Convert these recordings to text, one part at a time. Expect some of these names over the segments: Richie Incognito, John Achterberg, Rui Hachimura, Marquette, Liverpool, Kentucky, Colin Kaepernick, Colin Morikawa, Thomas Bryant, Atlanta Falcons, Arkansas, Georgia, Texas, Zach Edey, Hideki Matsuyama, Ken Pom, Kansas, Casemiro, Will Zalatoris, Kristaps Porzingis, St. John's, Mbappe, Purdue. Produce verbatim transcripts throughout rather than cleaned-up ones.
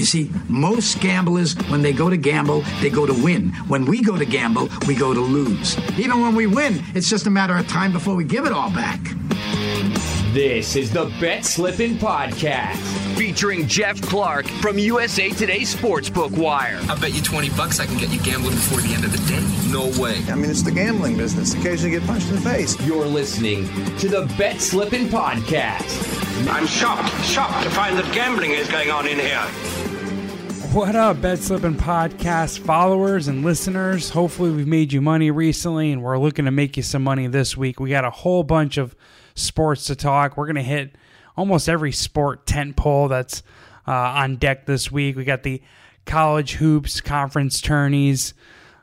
You see, most gamblers, when they go to gamble, they go to win. When we go to gamble, we go to lose. Even when we win, it's just a matter of time before we give it all back. This is the Bet Slippin' Podcast, featuring Geoff Clark from U S A Today Sportsbook Wire. I bet you twenty bucks I can get you gambling before the end of the day. No way. I mean, it's the gambling business. Occasionally get punched in the face. You're listening to the Bet Slippin' Podcast. I'm shocked, shocked to find that gambling is going on in here. What up, Bet Slippin' Podcast followers and listeners? Hopefully we've made you money recently, and we're looking to make you some money this week. We got a whole bunch of sports to talk. We're going to hit almost every sport tent pole that's uh, on deck this week. We got the college hoops conference tourneys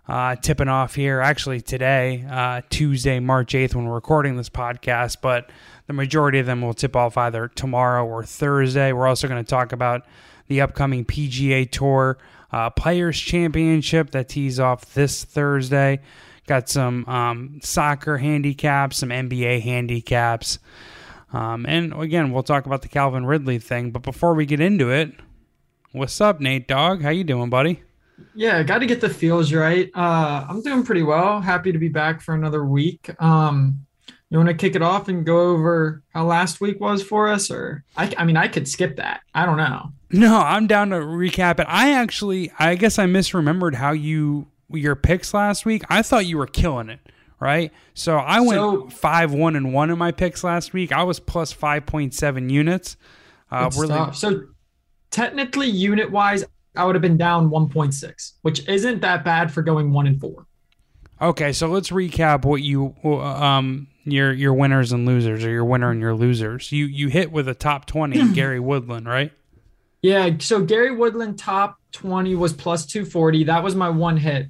uh, tipping off here, actually today, uh, Tuesday, March eighth, when we're recording this podcast, but the majority of them will tip off either tomorrow or Thursday. We're also going to talk about the upcoming P G A Tour uh, Players Championship that tees off this Thursday. Got some um, soccer handicaps, some N B A handicaps. Um, and again, we'll talk about the Calvin Ridley thing. But before we get into it, what's up, Nate Dogg? How you doing, buddy? Yeah, got to get the feels right. Uh, I'm doing pretty well. Happy to be back for another week. Um, you want to kick it off and go over how last week was for us? Or I, I mean, I could skip that. I don't know. No, I'm down to recap it. I actually, I guess I misremembered how you... your picks last week. I thought you were killing it, right? So I went so, five, one and one in my picks last week. I was plus five point seven units. Uh, really- so technically unit wise, I would have been down one point six, which isn't that bad for going one and four. Okay. So let's recap what you, um, your, your winners and losers, or your winner and your losers. You, you hit with a top twenty, Gary Woodland, right? Yeah. So Gary Woodland, top twenty was plus two forty. That was my one hit.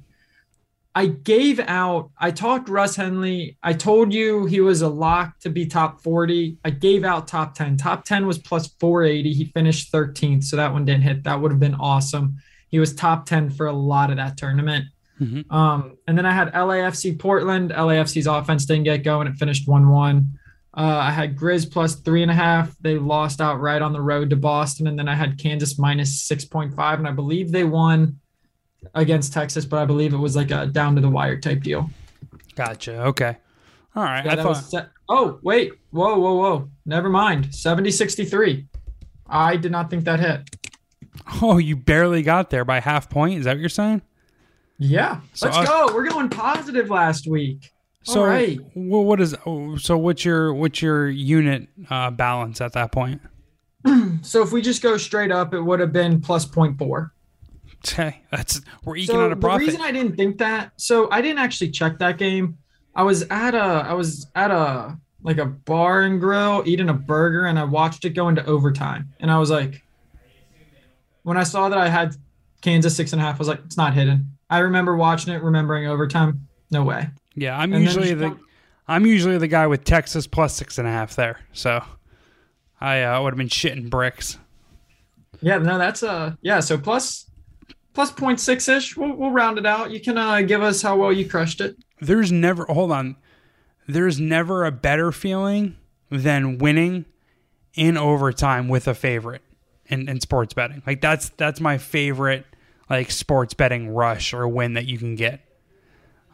I gave out, I talked Russ Henley. I told you he was a lock to be top forty. I gave out top ten. Top ten was plus four eighty. He finished thirteenth, so that one didn't hit. That would have been awesome. He was top ten for a lot of that tournament. Mm-hmm. Um, and then I had L A F C Portland. L A F C's offense didn't get going. It finished one one. Uh, I had Grizz plus three and a half. They lost outright on the road to Boston. And then I had Kansas minus six point five, and I believe they won against Texas, but I believe it was like a down to the wire type deal. Gotcha. Okay. All right. Yeah, I thought. Se- oh, wait. Whoa, whoa, whoa. Never mind. seventy sixty-three. I did not think that hit. Oh, you barely got there by half point. Is that what you're saying? Yeah. So Let's I- go. We're going positive last week. So, all right. Well, what is so? What's your what's your unit uh, balance at that point? So if we just go straight up, it would have been plus zero point four. Okay, that's we're eking so out a profit. The reason I didn't think that, so I didn't actually check that game. I was at a, I was at a like a bar and grill eating a burger, and I watched it go into overtime. And I was like, when I saw that I had Kansas six and a half, I was like, it's not hidden. I remember watching it, remembering overtime. No way. Yeah, I'm and usually the, got- I'm usually the guy with Texas plus six and a half there. So, I uh, would have been shitting bricks. Yeah, no, that's uh, yeah. So plus. Plus zero point six ish. We'll, we'll round it out. You can uh, give us how well you crushed it. There's never, hold on. There's never a better feeling than winning in overtime with a favorite in, in sports betting. Like that's, that's my favorite, like sports betting rush or win that you can get.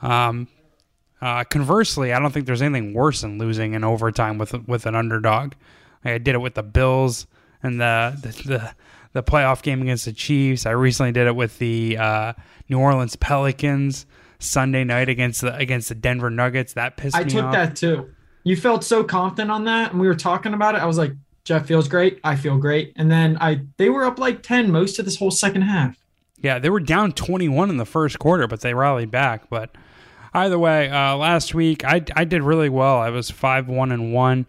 Um, uh, conversely, I don't think there's anything worse than losing in overtime with, with an underdog. Like I did it with the Bills and the, the, the The playoff game against the Chiefs. I recently did it with the uh, New Orleans Pelicans Sunday night against the against the Denver Nuggets. That pissed me off. I took that too. You felt so confident on that, and we were talking about it. I was like, Geoff feels great. I feel great. And then I they were up like ten most of this whole second half. Yeah, they were down twenty-one in the first quarter, but they rallied back. But either way, uh, last week I I did really well. I was five one and one.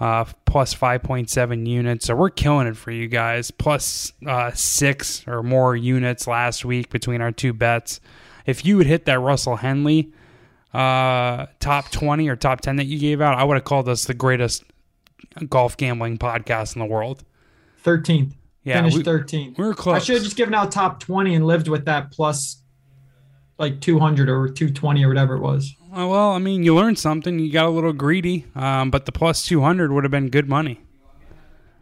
Uh, plus five point seven units. So we're killing it for you guys. Plus uh, six or more units last week between our two bets. If you would hit that Russell Henley uh, top twenty or top ten that you gave out, I would have called us the greatest golf gambling podcast in the world. thirteenth. Yeah, finished we, thirteenth. We were close. I should have just given out top twenty and lived with that plus like two hundred or two twenty or whatever it was. Well, I mean, you learned something. You got a little greedy, um, but the plus two hundred would have been good money.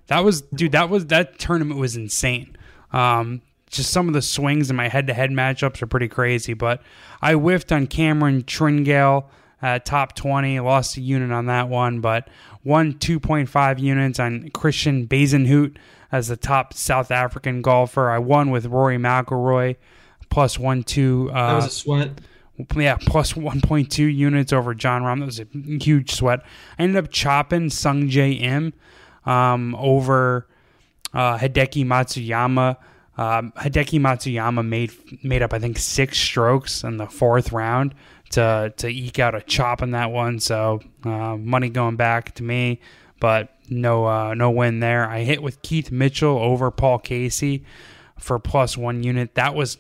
That was, dude, that was, that tournament was insane. Um, just some of the swings in my head-to-head matchups are pretty crazy, but I whiffed on Cameron Tringale at top twenty. Lost a unit on that one, but won two point five units on Christian Bezenhout as the top South African golfer. I won with Rory McIlroy, plus one, two. Uh, that was a sweat. Yeah, plus one point two units over John Rahm. That was a huge sweat. I ended up chopping Sung Jae Im um, over uh, Hideki Matsuyama. Um, Hideki Matsuyama made made up, I think, six strokes in the fourth round to to eke out a chop on that one. So uh, money going back to me, but no uh, no win there. I hit with Keith Mitchell over Paul Casey for plus one unit. That was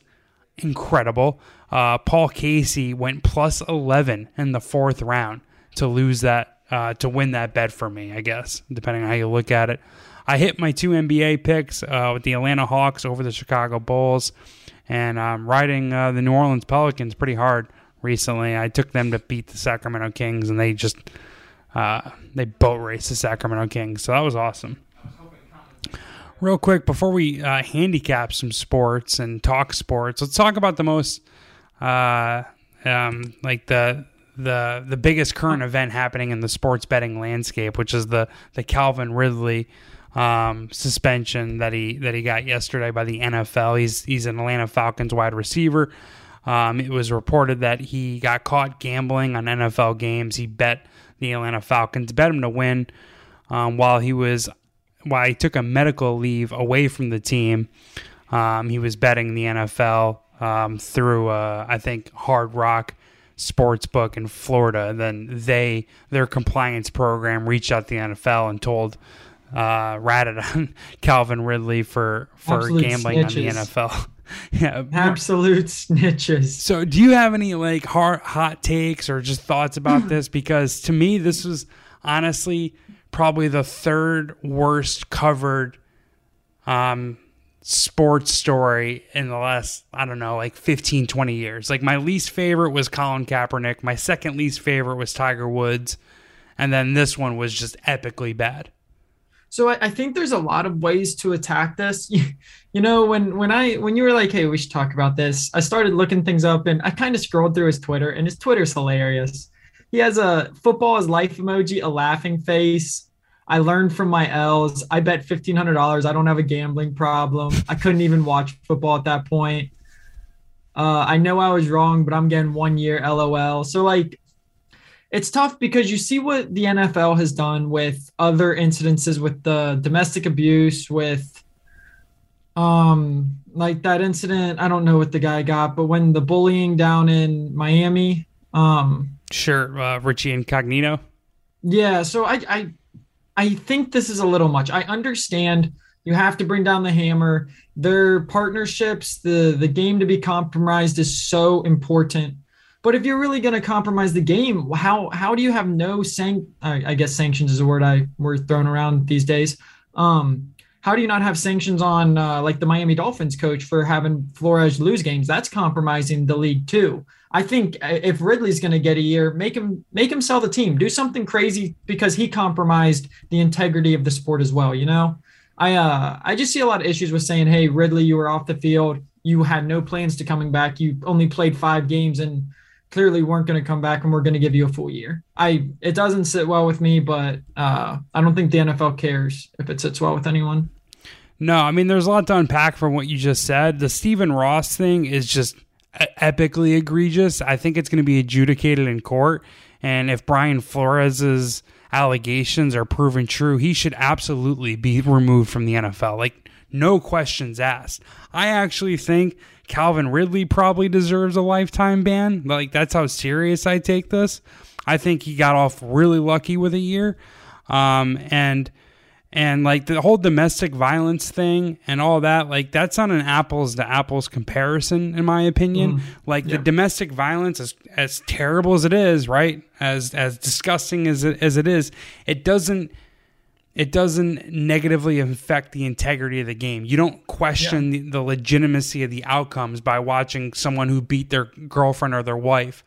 incredible. Uh, Paul Casey went plus eleven in the fourth round to lose that, uh, to win that bet for me, I guess, depending on how you look at it. I hit my two N B A picks uh, with the Atlanta Hawks over the Chicago Bulls, and I'm riding uh, the New Orleans Pelicans pretty hard recently. I took them to beat the Sacramento Kings, and they just uh, they boat raced the Sacramento Kings, so that was awesome. Real quick, before we uh, handicap some sports and talk sports, let's talk about the most... Uh, um, like the the the biggest current event happening in the sports betting landscape, which is the the Calvin Ridley um, suspension that he that he got yesterday by the N F L. He's he's an Atlanta Falcons wide receiver. Um, it was reported that he got caught gambling on N F L games. He bet the Atlanta Falcons, bet him to win, um, while he was while he took a medical leave away from the team. Um, he was betting the N F L. Um, through, uh, I think, Hard Rock Sportsbook in Florida. Then they their compliance program reached out to the N F L and told, uh, ratted on Calvin Ridley for, for Absolute gambling snitches. On the N F L. Yeah. Absolute snitches. So do you have any like hot, hot takes or just thoughts about this? Because to me, this was honestly probably the third worst covered um sports story in the last, I don't know, like fifteen, twenty years. Like my least favorite was Colin Kaepernick. My second least favorite was Tiger Woods. And then this one was just epically bad. So I, I think there's a lot of ways to attack this. You, you know, when, when I, when you were like, hey, we should talk about this, I started looking things up and I kind of scrolled through his Twitter, and his Twitter's hilarious. He has a football as life emoji, a laughing face. I learned from my L's. I bet fifteen hundred dollars. I don't have a gambling problem. I couldn't even watch football at that point. Uh, I know I was wrong, but I'm getting one year L O L. So, like, it's tough because you see what the N F L has done with other incidences, with the domestic abuse, with, um, like, that incident. I don't know what the guy got, but when the bullying down in Miami. Um, sure, uh, Richie Incognito. Yeah, so I... I I think this is a little much. I understand you have to bring down the hammer. Their partnerships, the, the game to be compromised is so important. But if you're really going to compromise the game, how how do you have no san- – I, I guess sanctions is a word I we're throwing around these days. Um, how do you not have sanctions on uh, like the Miami Dolphins coach for having Flores lose games? That's compromising the league too. I think if Ridley's going to get a year, make him make him sell the team. Do something crazy because he compromised the integrity of the sport as well, you know? I uh, I just see a lot of issues with saying, hey, Ridley, you were off the field. You had no plans to coming back. You only played five games and clearly weren't going to come back, and we're going to give you a full year. I It doesn't sit well with me, but uh, I don't think the N F L cares if it sits well with anyone. No, I mean, there's a lot to unpack from what you just said. The Stephen Ross thing is just – epically egregious. I think it's going to be adjudicated in court, and if Brian Flores's allegations are proven true, he should absolutely be removed from the N F L. Like, no questions asked. I actually think Calvin Ridley probably deserves a lifetime ban. Like, that's how serious I take this. I think he got off really lucky with a year, um, and and like the whole domestic violence thing and all that, like that's not an apples to apples comparison, in my opinion. Mm, like yeah. The domestic violence, as as terrible as it is, right? As as disgusting as it, as it is, it doesn't it doesn't negatively affect the integrity of the game. You don't question yeah. the, the legitimacy of the outcomes by watching someone who beat their girlfriend or their wife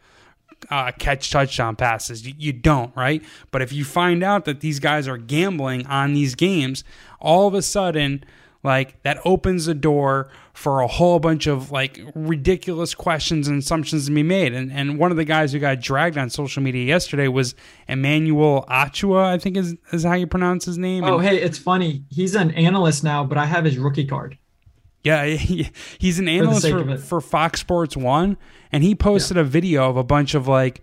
Uh, catch touchdown passes. You, you don't, right? But if you find out that these guys are gambling on these games, all of a sudden, Like, that opens the door for a whole bunch of, like, ridiculous questions and assumptions to be made. And and one of the guys who got dragged on social media yesterday was Emmanuel Achua, I think is, is how you pronounce his name. Oh, and, hey, it's funny. He's an analyst now, but I have his rookie card. Yeah, he, he's an analyst for, for, for Fox Sports One, and he posted yeah. a video of a bunch of, like,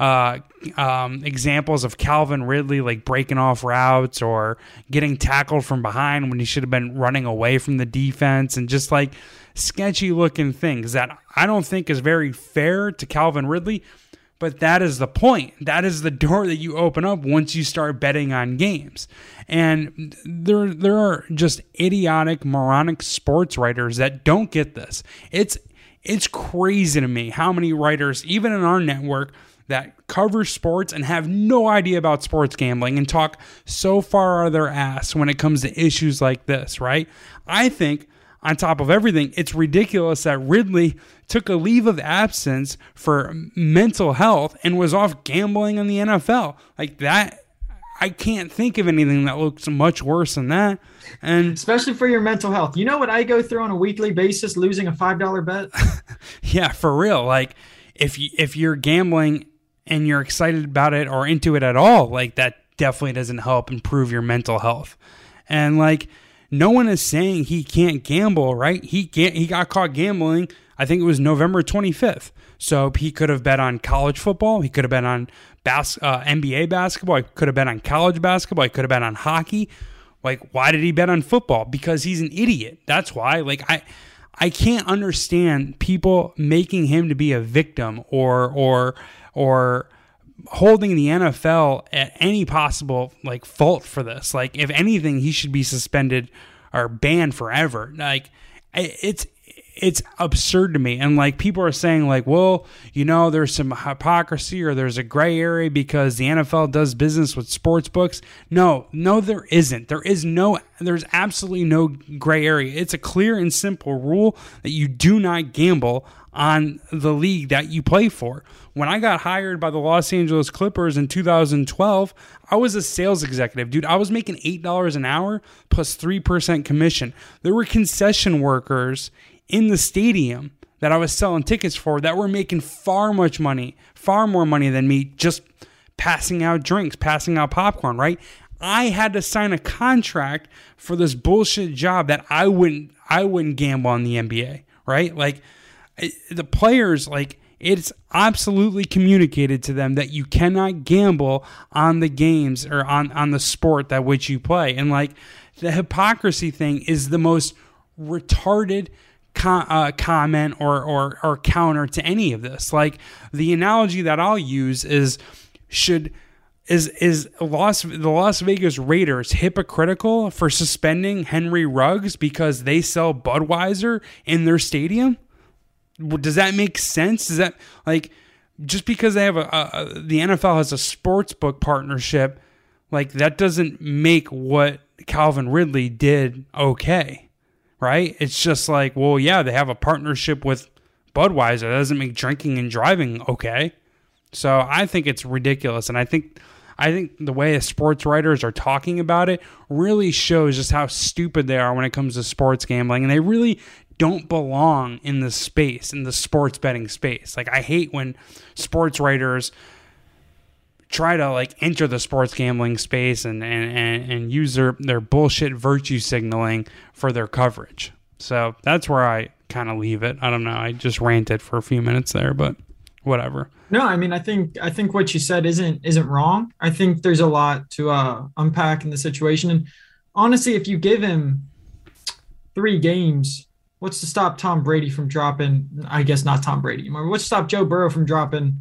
Uh, um, examples of Calvin Ridley, like, breaking off routes or getting tackled from behind when he should have been running away from the defense, and just, like, sketchy looking things that I don't think is very fair to Calvin Ridley. But that is the point. That is the door that you open up once you start betting on games. And there, there are just idiotic, moronic sports writers that don't get this. It's, it's crazy to me how many writers, even in our network, that cover sports and have no idea about sports gambling and talk so far out of their ass when it comes to issues like this, right? I think, on top of everything, it's ridiculous that Ridley took a leave of absence for mental health and was off gambling in the N F L. Like, that, I can't think of anything that looks much worse than that. And especially for your mental health. You know what I go through on a weekly basis losing a five dollar bet? Yeah, for real. Like, if you, if you're gambling and you're excited about it or into it at all, like, that definitely doesn't help improve your mental health. And, like, no one is saying he can't gamble, right? He can't, he got caught gambling. I think it was November twenty-fifth. So he could have bet on college football. He could have bet on bas- uh, N B A basketball. He could have bet on college basketball. He could have bet on hockey. Like, why did he bet on football? Because he's an idiot. That's why. Like, I, I can't understand people making him to be a victim or, or, or holding the N F L at any possible, like, fault for this. Like, if anything, he should be suspended or banned forever. Like, it's, it's absurd to me. And, like, people are saying, like, well, you know, there's some hypocrisy or there's a gray area because the N F L does business with sports books. No, no, there isn't. There is no, there's absolutely no gray area. It's a clear and simple rule that you do not gamble on the league that you play for. When I got hired by the Los Angeles Clippers in two thousand twelve, I was a sales executive. Dude, I was making eight dollars an hour plus three percent commission. There were concession workers in the stadium that I was selling tickets for that were making far much money, far more money than me, just passing out drinks, passing out popcorn, right? I had to sign a contract for this bullshit job that I wouldn't, I wouldn't gamble on the N B A, right? Like, the players, like, it's absolutely communicated to them that you cannot gamble on the games or on, on the sport that which you play. And, like, the hypocrisy thing is the most retarded com- uh, comment or, or, or counter to any of this. Like, the analogy that I'll use is, should is, is Las, the Las Vegas Raiders hypocritical for suspending Henry Ruggs because they sell Budweiser in their stadium? Does that make sense? Does that, like, just because they have a, a, a the N F L has a sports book partnership, like, that doesn't make what Calvin Ridley did okay, right? It's just like, well, yeah, they have a partnership with Budweiser. That doesn't make drinking and driving okay. So I think it's ridiculous, and I think I think the way sports writers are talking about it really shows just how stupid they are when it comes to sports gambling, and they really don't belong in the space, in the sports betting space. Like, I hate when sports writers try to, like, enter the sports gambling space and and, and, and use their, their bullshit virtue signaling for their coverage. So that's where I kind of leave it. I don't know. I just ranted for a few minutes there, but whatever. No, I mean, I think I think what you said isn't isn't wrong. I think there's a lot to uh, unpack in the situation. And honestly, if you give him three games, what's to stop Tom Brady from dropping, I guess not Tom Brady anymore, what's to stop Joe Burrow from dropping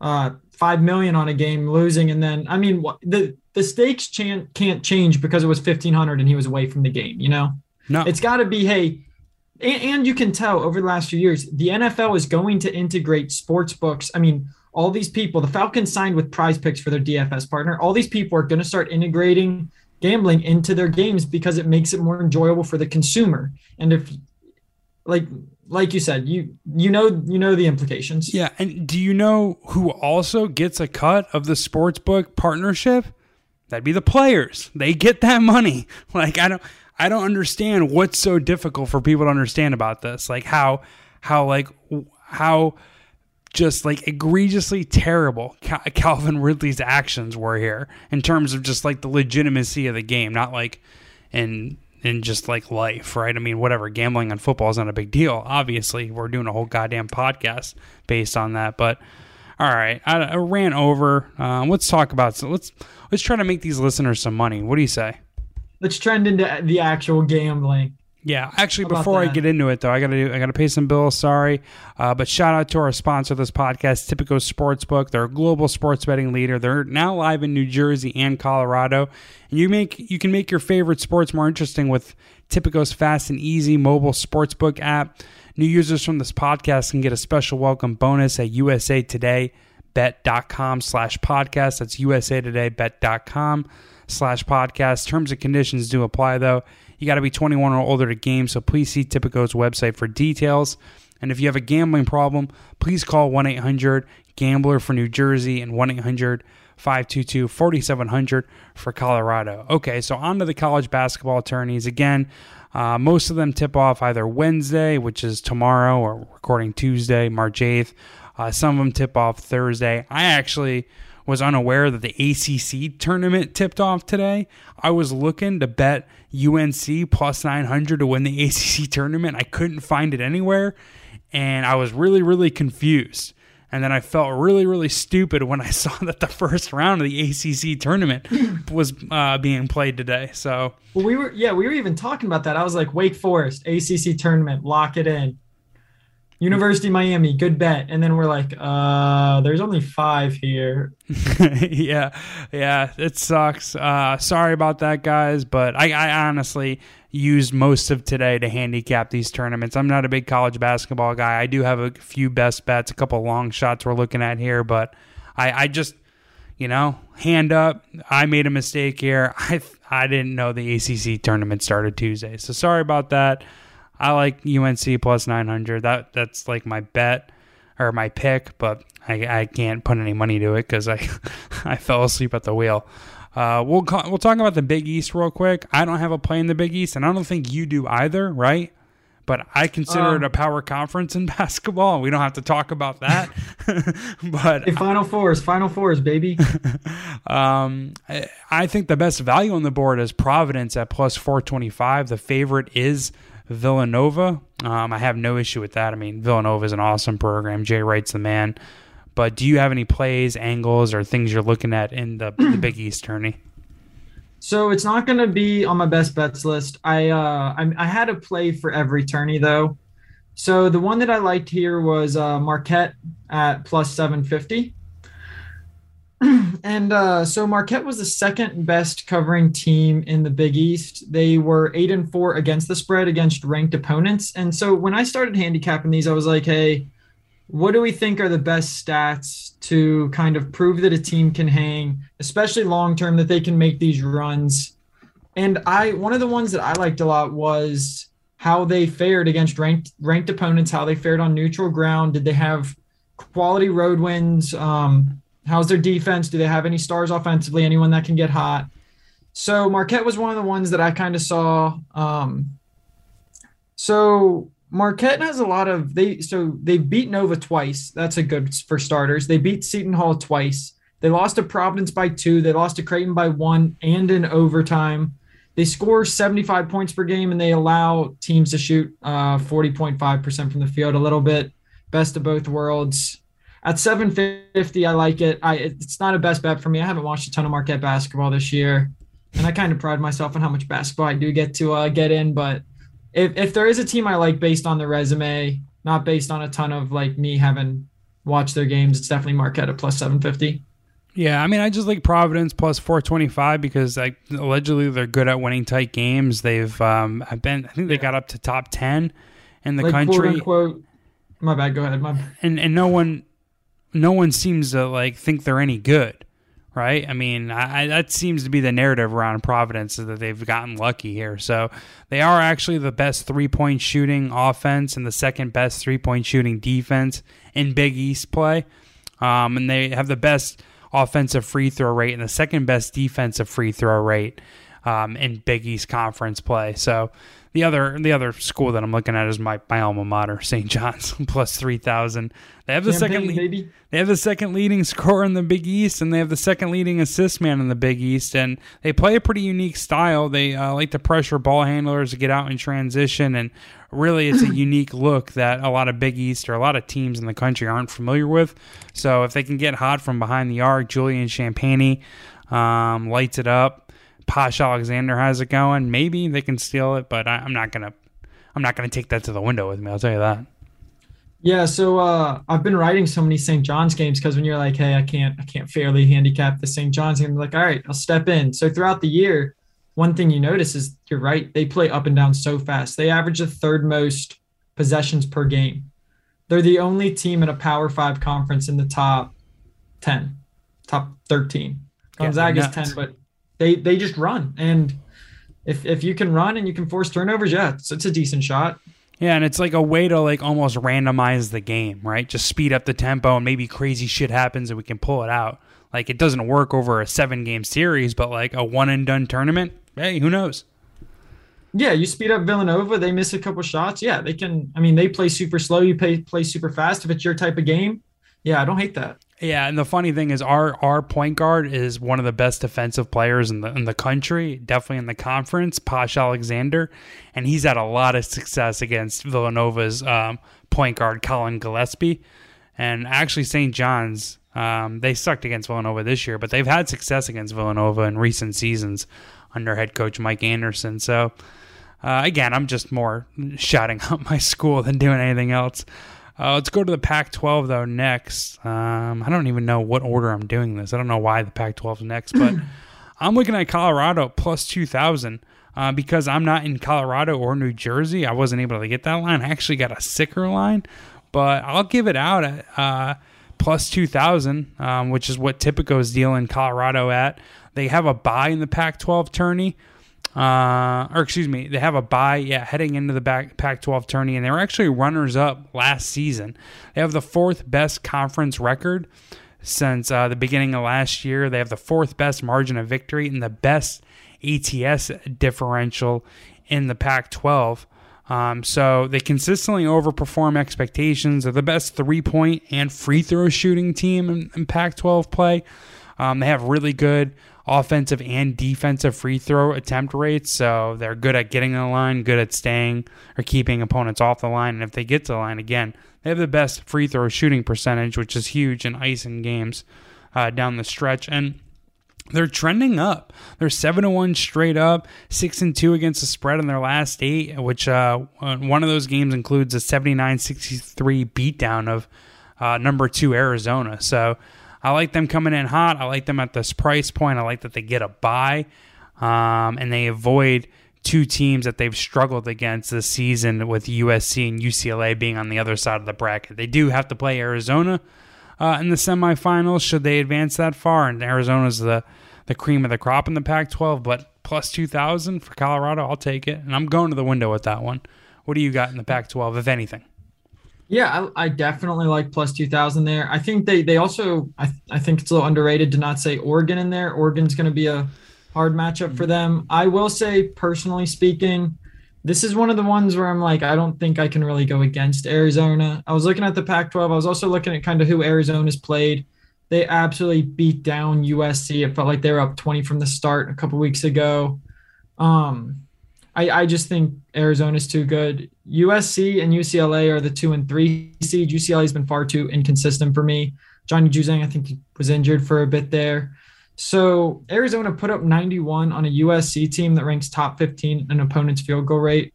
uh, five million dollars on a game, losing, and then, I mean, the the stakes can't, can't change because it was fifteen hundred dollars and he was away from the game, you know? No. It's got to be, hey, and, and you can tell over the last few years, the N F L is going to integrate sports books. I mean, all these people, the Falcons signed with Prize Picks for their D F S partner. All these people are going to start integrating gambling into their games because it makes it more enjoyable for the consumer. And if, like, like you said, you, you know, you know the implications. Yeah. And do you know who also gets a cut of the sportsbook partnership? That'd be the players. They get that money. Like, I don't, I don't understand what's so difficult for people to understand about this. Like how, how like how just like egregiously terrible Cal- Calvin Ridley's actions were here in terms of just like the legitimacy of the game, not like in in just like life, right? I mean, whatever, gambling on football is not a big deal. Obviously, we're doing a whole goddamn podcast based on that, but all right, I, I ran over. Um, let's talk about so let's let's try to make these listeners some money. What do you say? Let's trend into the actual gambling. Yeah, actually, before that? I get into it, though, I gotta do, I gotta pay some bills. Sorry, uh, but shout out to our sponsor of this podcast, Tipico Sportsbook. They're a global sports betting leader. They're now live in New Jersey and Colorado, and you make you can make your favorite sports more interesting with Tipico's fast and easy mobile sportsbook app. New users from this podcast can get a special welcome bonus at U S A Today bet dot com slash podcast. That's U S A Today bet dot com slash podcast. Terms and conditions do apply, though. You got to be twenty-one or older to game, so please see Tipico's website for details. And if you have a gambling problem, please call one eight hundred gambler for New Jersey and one eight hundred five two two four seven zero zero for Colorado. Okay, so on to the college basketball tourneys. Again, uh, most of them tip off either Wednesday, which is tomorrow, or recording Tuesday, March eighth. Uh, some of them tip off Thursday. I actually was unaware that the A C C tournament tipped off today. I was looking to bet U N C plus nine hundred to win the A C C tournament. I couldn't find it anywhere, and I was really, really confused. And then I felt really, really stupid when I saw that the first round of the A C C tournament was uh, being played today. So well, we were, yeah, we were even talking about that. I was like, Wake Forest, A C C tournament, lock it in. University of Miami, good bet. And then we're like, uh, there's only five here. yeah, yeah, it sucks. Uh, sorry about that, guys, but I, I honestly used most of today to handicap these tournaments. I'm not a big college basketball guy. I do have a few best bets, a couple long shots we're looking at here, but I, I just, you know, hand up. I made a mistake here. I, I didn't know the A C C tournament started Tuesday, so sorry about that. I like U N C plus nine hundred. That that's like my bet or my pick, but I, I can't put any money to it because I I fell asleep at the wheel. Uh, we'll call, we'll talk about the Big East real quick. I don't have a play in the Big East, and I don't think you do either, right? But I consider um, it a power conference in basketball, and we don't have to talk about that. But hey, Final Fours, Final Fours, baby. um, I, I think the best value on the board is Providence at plus four twenty-five. The favorite is Villanova. Um, I have no issue with that. I mean, Villanova is an awesome program. Jay Wright's the man. But do you have any plays, angles, or things you're looking at in the, the Big East tourney? So it's not going to be on my best bets list. I uh, I, I had a play for every tourney, though. So the one that I liked here was uh, Marquette at plus seven fifty. And uh, so Marquette was the second best covering team in the Big East. They were eight and four against the spread against ranked opponents. And so when I started handicapping these, I was like, hey, what do we think are the best stats to kind of prove that a team can hang, especially long-term, that they can make these runs? And I, one of the ones that I liked a lot was how they fared against ranked ranked opponents, how they fared on neutral ground. Did they have quality road wins? Um, How's their defense? Do they have any stars offensively? Anyone that can get hot? So Marquette was one of the ones that I kind of saw. Um, so Marquette has a lot of they. So they beat Nova twice. That's a good for starters. They beat Seton Hall twice. They lost to Providence by two. They lost to Creighton by one and in overtime. They score seventy-five points per game and they allow teams to shoot uh, forty point five percent from the field. A little bit best of both worlds. At seven fifty, I like it. I It's not a best bet for me. I haven't watched a ton of Marquette basketball this year, and I kind of pride myself on how much basketball I do get to uh, get in. But if, if there is a team I like based on the resume, not based on a ton of like me having watched their games, it's definitely Marquette at plus seven fifty. Yeah, I mean, I just like Providence plus four twenty-five because like allegedly they're good at winning tight games. They've um, I've been I think they got up to top ten in the like, country. Quote, unquote, my bad. Go ahead. My bad. And and no one. No one seems to like think they're any good, right? I mean, I, I, that seems to be the narrative around Providence is that they've gotten lucky here. So they are actually the best three-point shooting offense and the second best three-point shooting defense in Big East play. Um, and they have the best offensive free throw rate and the second best defensive free throw rate. um, in Big East Conference play. So the other the other school that I'm looking at is my, my alma mater, Saint John's, plus three thousand. They have the Champagne, second baby. They have the second leading scorer in the Big East, and they have the second leading assist man in the Big East. And they play a pretty unique style. They uh, like to pressure ball handlers to get out in transition, and really it's a unique look that a lot of Big East or a lot of teams in the country aren't familiar with. So if they can get hot from behind the arc, Julian Champagne um, lights it up. Posh Alexander has it going. Maybe they can steal it, but I, I'm not gonna, I'm not gonna take that to the window with me. I'll tell you that. Yeah, so uh, I've been writing so many Saint John's games because when you're like, hey, I can't, I can't fairly handicap the Saint John's game, I'm like, all right, I'll step in. So throughout the year, one thing you notice is you're right, they play up and down so fast. They average the third most possessions per game. They're the only team in a Power Five conference in the top ten, top thirteen. Gonzaga's yeah, ten, but they they just run, and if if you can run and you can force turnovers, yeah, so it's a decent shot. Yeah, and it's like a way to like almost randomize the game, right? Just speed up the tempo and maybe crazy shit happens and we can pull it out. Like it doesn't work over a seven-game series, but like a one-and-done tournament, hey, who knows? Yeah, you speed up Villanova, they miss a couple shots. Yeah, they can – I mean, they play super slow, you play, play super fast. If it's your type of game, yeah, I don't hate that. Yeah, and the funny thing is our our point guard is one of the best defensive players in the in the country, definitely in the conference, Posh Alexander, and he's had a lot of success against Villanova's um, point guard, Colin Gillespie. And actually Saint John's, um, they sucked against Villanova this year, but they've had success against Villanova in recent seasons under head coach Mike Anderson. So, uh, again, I'm just more shouting out my school than doing anything else. Uh, let's go to the Pac twelve, though, next. Um, I don't even know what order I'm doing this. I don't know why the Pac twelve is next, but I'm looking at Colorado plus two thousand uh, because I'm not in Colorado or New Jersey. I wasn't able to get that line. I actually got a sicker line, but I'll give it out at uh, plus two thousand, um, which is what Tipico is dealing Colorado at. They have a bye in the Pac twelve tourney. Uh, or excuse me, they have a bye, yeah, heading into the back Pac twelve tourney, and they were actually runners-up last season. They have the fourth best conference record since uh, the beginning of last year. They have the fourth best margin of victory and the best A T S differential in the Pac twelve. Um, so they consistently overperform expectations. They're the best three-point and free-throw shooting team in, in Pac twelve play. Um, they have really good offensive and defensive free throw attempt rates, so they're good at getting to the line, good at staying or keeping opponents off the line, and if they get to the line again, they have the best free throw shooting percentage, which is huge in icing games uh, down the stretch, and they're trending up. They're seven to one straight up, six to two against the spread in their last eight, which uh, one of those games includes a seventy-nine sixty-three beatdown of uh, number two Arizona, so I like them coming in hot. I like them at this price point. I like that they get a bye, um, and they avoid two teams that they've struggled against this season with U S C and U C L A being on the other side of the bracket. They do have to play Arizona uh, in the semifinals should they advance that far, and Arizona's the, the cream of the crop in the Pac twelve, but plus two thousand for Colorado, I'll take it, and I'm going to the window with that one. What do you got in the Pac twelve, if anything? Yeah, I, I definitely like plus two thousand there. I think they they also, I, th- I think it's a little underrated to not say Oregon in there. Oregon's going to be a hard matchup for them. I will say, personally speaking, this is one of the ones where I'm like, I don't think I can really go against Arizona. I was looking at the Pac twelve. I was also looking at kind of who Arizona's played. They absolutely beat down U S C. It felt like they were up twenty from the start a couple weeks ago. Um I, I just think Arizona's too good. U S C and U C L A are the two and three seed. U C L A's been far too inconsistent for me. Johnny Juzang, I think he was injured for a bit there. So Arizona put up ninety-one on a U S C team that ranks top fifteen in opponent's field goal rate.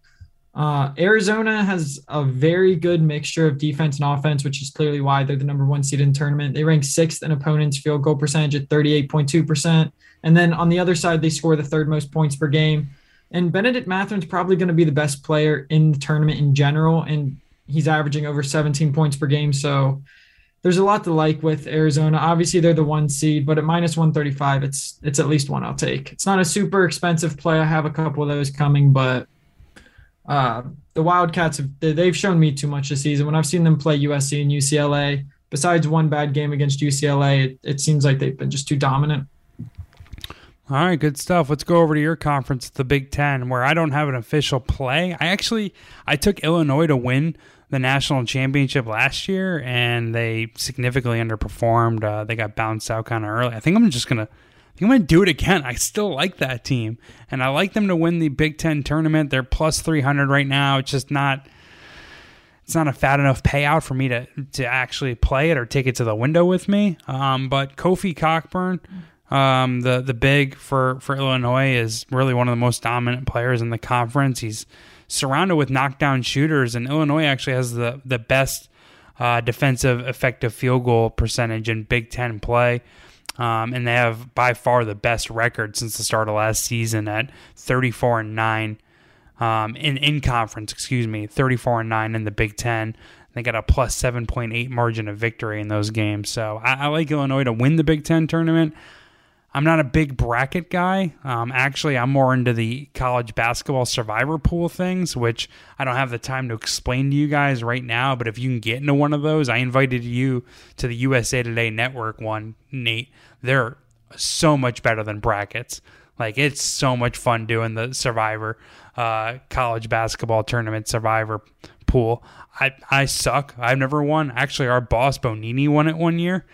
Uh, Arizona has a very good mixture of defense and offense, which is clearly why they're the number one seed in the tournament. They rank sixth in opponent's field goal percentage at thirty-eight point two percent. And then on the other side, they score the third most points per game. And Benedict Matherin's probably going to be the best player in the tournament in general, and he's averaging over seventeen points per game. So there's a lot to like with Arizona. Obviously, they're the one seed, but at minus one thirty-five, it's it's at least one I'll take. It's not a super expensive play. I have a couple of those coming, but uh, the Wildcats, have, they've shown me too much this season. When I've seen them play U S C and U C L A, besides one bad game against U C L A, it, it seems like they've been just too dominant. All right, good stuff. Let's go over to your conference, the Big Ten, where I don't have an official play. I actually, I took Illinois to win the national championship last year, and they significantly underperformed. Uh, they got bounced out kind of early. I think I'm just going to, I think I'm going to do it again. I still like that team, and I like them to win the Big Ten tournament. They're plus three hundred right now. It's just not, it's not a fat enough payout for me to, to actually play it or take it to the window with me. Um, but Kofi Cockburn, Um, the, the big for, for Illinois, is really one of the most dominant players in the conference. He's surrounded with knockdown shooters, and Illinois actually has the, the best uh, defensive effective field goal percentage in Big Ten play. Um, and they have by far the best record since the start of last season at thirty-four and nine um, in, in conference, excuse me, thirty-four and nine in the Big Ten. They got a plus seven point eight margin of victory in those games. So I, I like Illinois to win the Big Ten tournament. I'm not a big bracket guy. Um, actually, I'm more into the college basketball survivor pool things, which I don't have the time to explain to you guys right now. But if you can get into one of those, I invited you to the U S A Today Network one, Nate. They're so much better than brackets. Like, it's so much fun doing the survivor uh, college basketball tournament survivor pool. I, I suck. I've never won. Actually, our boss, Bonini, won it one year.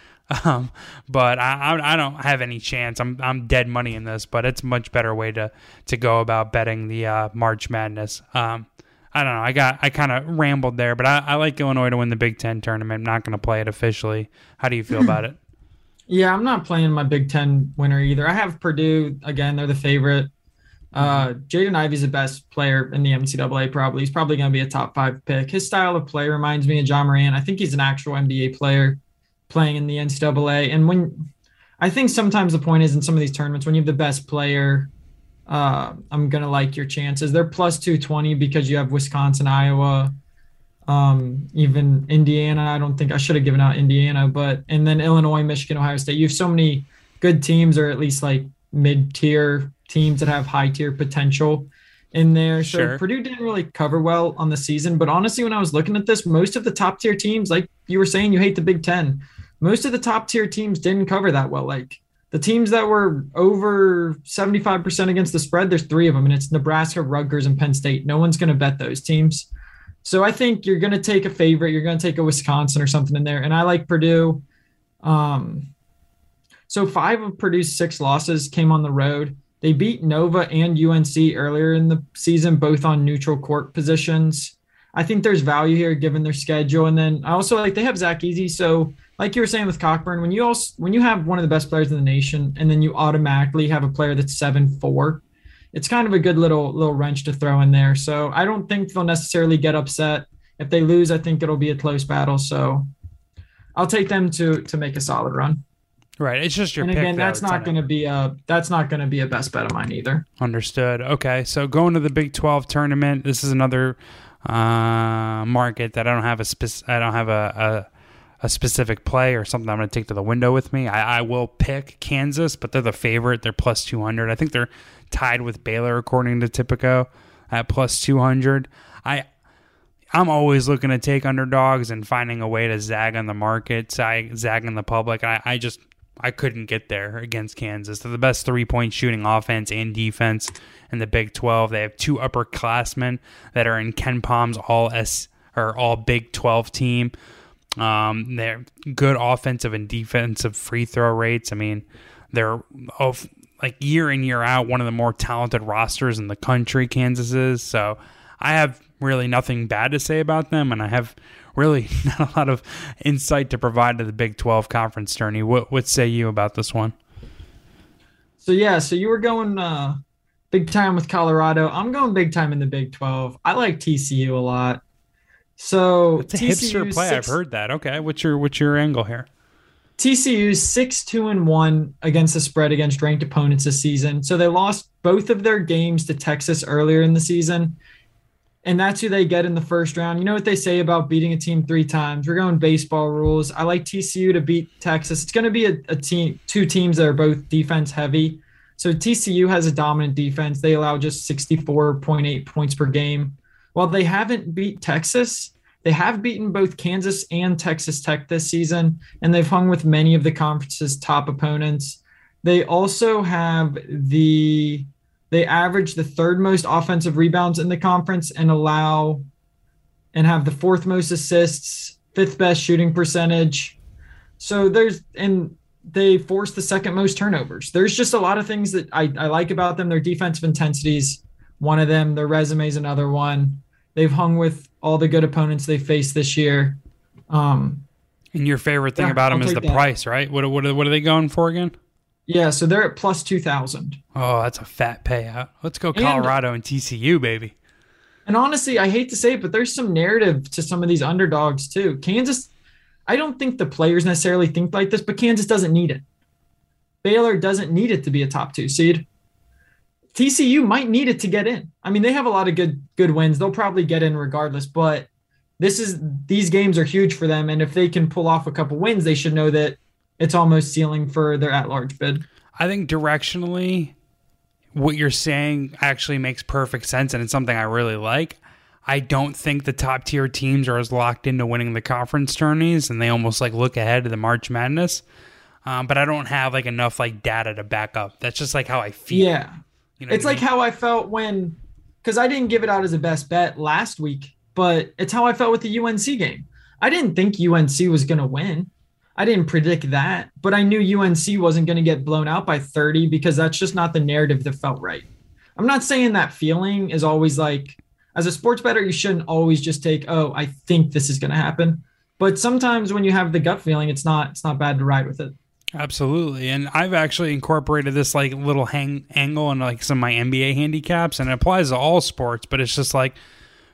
Um, but I, I don't have any chance. I'm I'm dead money in this, but it's a much better way to, to go about betting the uh, March Madness. Um, I don't know. I got I kind of rambled there, but I, I like Illinois to win the Big Ten tournament. I'm not going to play it officially. How do you feel about it? Yeah, I'm not playing my Big Ten winner either. I have Purdue. Again, they're the favorite. Uh, Jaden Ivey's the best player in the N C double A probably. He's probably going to be a top five pick. His style of play reminds me of John Moran. I think he's an actual N B A player playing in the N C double A. And when I think sometimes the point is in some of these tournaments, when you have the best player, uh, I'm going to like your chances. They're plus two twenty because you have Wisconsin, Iowa, um, even Indiana. I don't think I should have given out Indiana, but, and then Illinois, Michigan, Ohio State. You have so many good teams, or at least like mid tier teams that have high tier potential in there. So sure, Purdue didn't really cover well on the season, but honestly, when I was looking at this, most of the top tier teams, like you were saying, you hate the Big Ten. Most of the top tier teams didn't cover that well. Like the teams that were over seventy-five percent against the spread, there's three of them, and it's Nebraska, Rutgers, and Penn State. No one's going to bet those teams. So I think you're going to take a favorite. You're going to take a Wisconsin or something in there. And I like Purdue. Um, so five of Purdue's six losses came on the road. They beat Nova and U N C earlier in the season, both on neutral court positions. I think there's value here given their schedule. And then I also like they have Zach Easy. So like you were saying with Cockburn, when you also when you have one of the best players in the nation and then you automatically have a player that's seven four, it's kind of a good little little wrench to throw in there. So I don't think they'll necessarily get upset. If they lose, I think it'll be a close battle. So I'll take them to to make a solid run. Right, it's just your and pick. And again, that's not going to be a that's not going to be a best bet of mine either. Understood. Okay, so going to the Big twelve tournament, this is another uh, market that I don't have a spec- I don't have a, a a specific play or something I'm going to take to the window with me. I, I will pick Kansas, but they're the favorite. They're plus two hundred. I think they're tied with Baylor according to Tipico at plus two hundred. I. I'm always looking to take underdogs and finding a way to zag on the market, zag on the public. I, I just. I couldn't get there against Kansas. They're the best three-point shooting offense and defense in the Big twelve. They have two upperclassmen that are in Ken Palm's all S or all Big twelve team. Um, they're good offensive and defensive free throw rates. I mean, they're of, like year in year out one of the more talented rosters in the country. Kansas is. So I have really nothing bad to say about them, and I have really not a lot of insight to provide to the Big twelve conference tourney. What what say you about this one? So, yeah, so you were going uh, big time with Colorado. I'm going big time in the Big twelve. I like T C U a lot. So it's a hipster play. Six, I've heard that. Okay, what's your what's your angle here? T C U's six two and one against the spread against ranked opponents this season. So they lost both of their games to Texas earlier in the season. And that's who they get in the first round. You know what they say about beating a team three times. We're going baseball rules. I like T C U to beat Texas. It's going to be a, a team, two teams that are both defense heavy. So T C U has a dominant defense. They allow just sixty-four point eight points per game. While they haven't beat Texas, they have beaten both Kansas and Texas Tech this season, and they've hung with many of the conference's top opponents. They also have the they average the third most offensive rebounds in the conference and allow and have the fourth most assists, fifth best shooting percentage. So there's and they force the second most turnovers. There's just a lot of things that I, I like about them. Their defensive intensities, one of them, their resume is another one. They've hung with all the good opponents they faced this year. Um, and your favorite thing yeah, about them I'll is the that. price, right? What what are, what are they going for again? Yeah, so they're at plus two thousand. Oh, that's a fat payout. Let's go Colorado and, and T C U, baby. And honestly, I hate to say it, but there's some narrative to some of these underdogs too. Kansas, I don't think the players necessarily think like this, but Kansas doesn't need it. Baylor doesn't need it to be a top two seed. T C U might need it to get in. I mean, they have a lot of good good wins. They'll probably get in regardless, but this is these games are huge for them, and if they can pull off a couple wins, they should know that it's almost ceiling for their at-large bid. I think directionally, what you're saying actually makes perfect sense, and it's something I really like. I don't think the top-tier teams are as locked into winning the conference tourneys, and they almost like look ahead to the March Madness. Um, but I don't have like enough like data to back up. That's just like how I feel. Yeah. You know it's like I mean? how I felt when, because I didn't give it out as a best bet last week, but it's how I felt with the U N C game. I didn't think U N C was going to win. I didn't predict that, but I knew U N C wasn't going to get blown out by thirty because that's just not the narrative that felt right. I'm not saying that feeling is always like, as a sports bettor, you shouldn't always just take, oh, I think this is going to happen. But sometimes when you have the gut feeling, it's not it's not bad to ride with it. Absolutely. And I've actually incorporated this like little hang angle and like some of my N B A handicaps, and it applies to all sports, but it's just like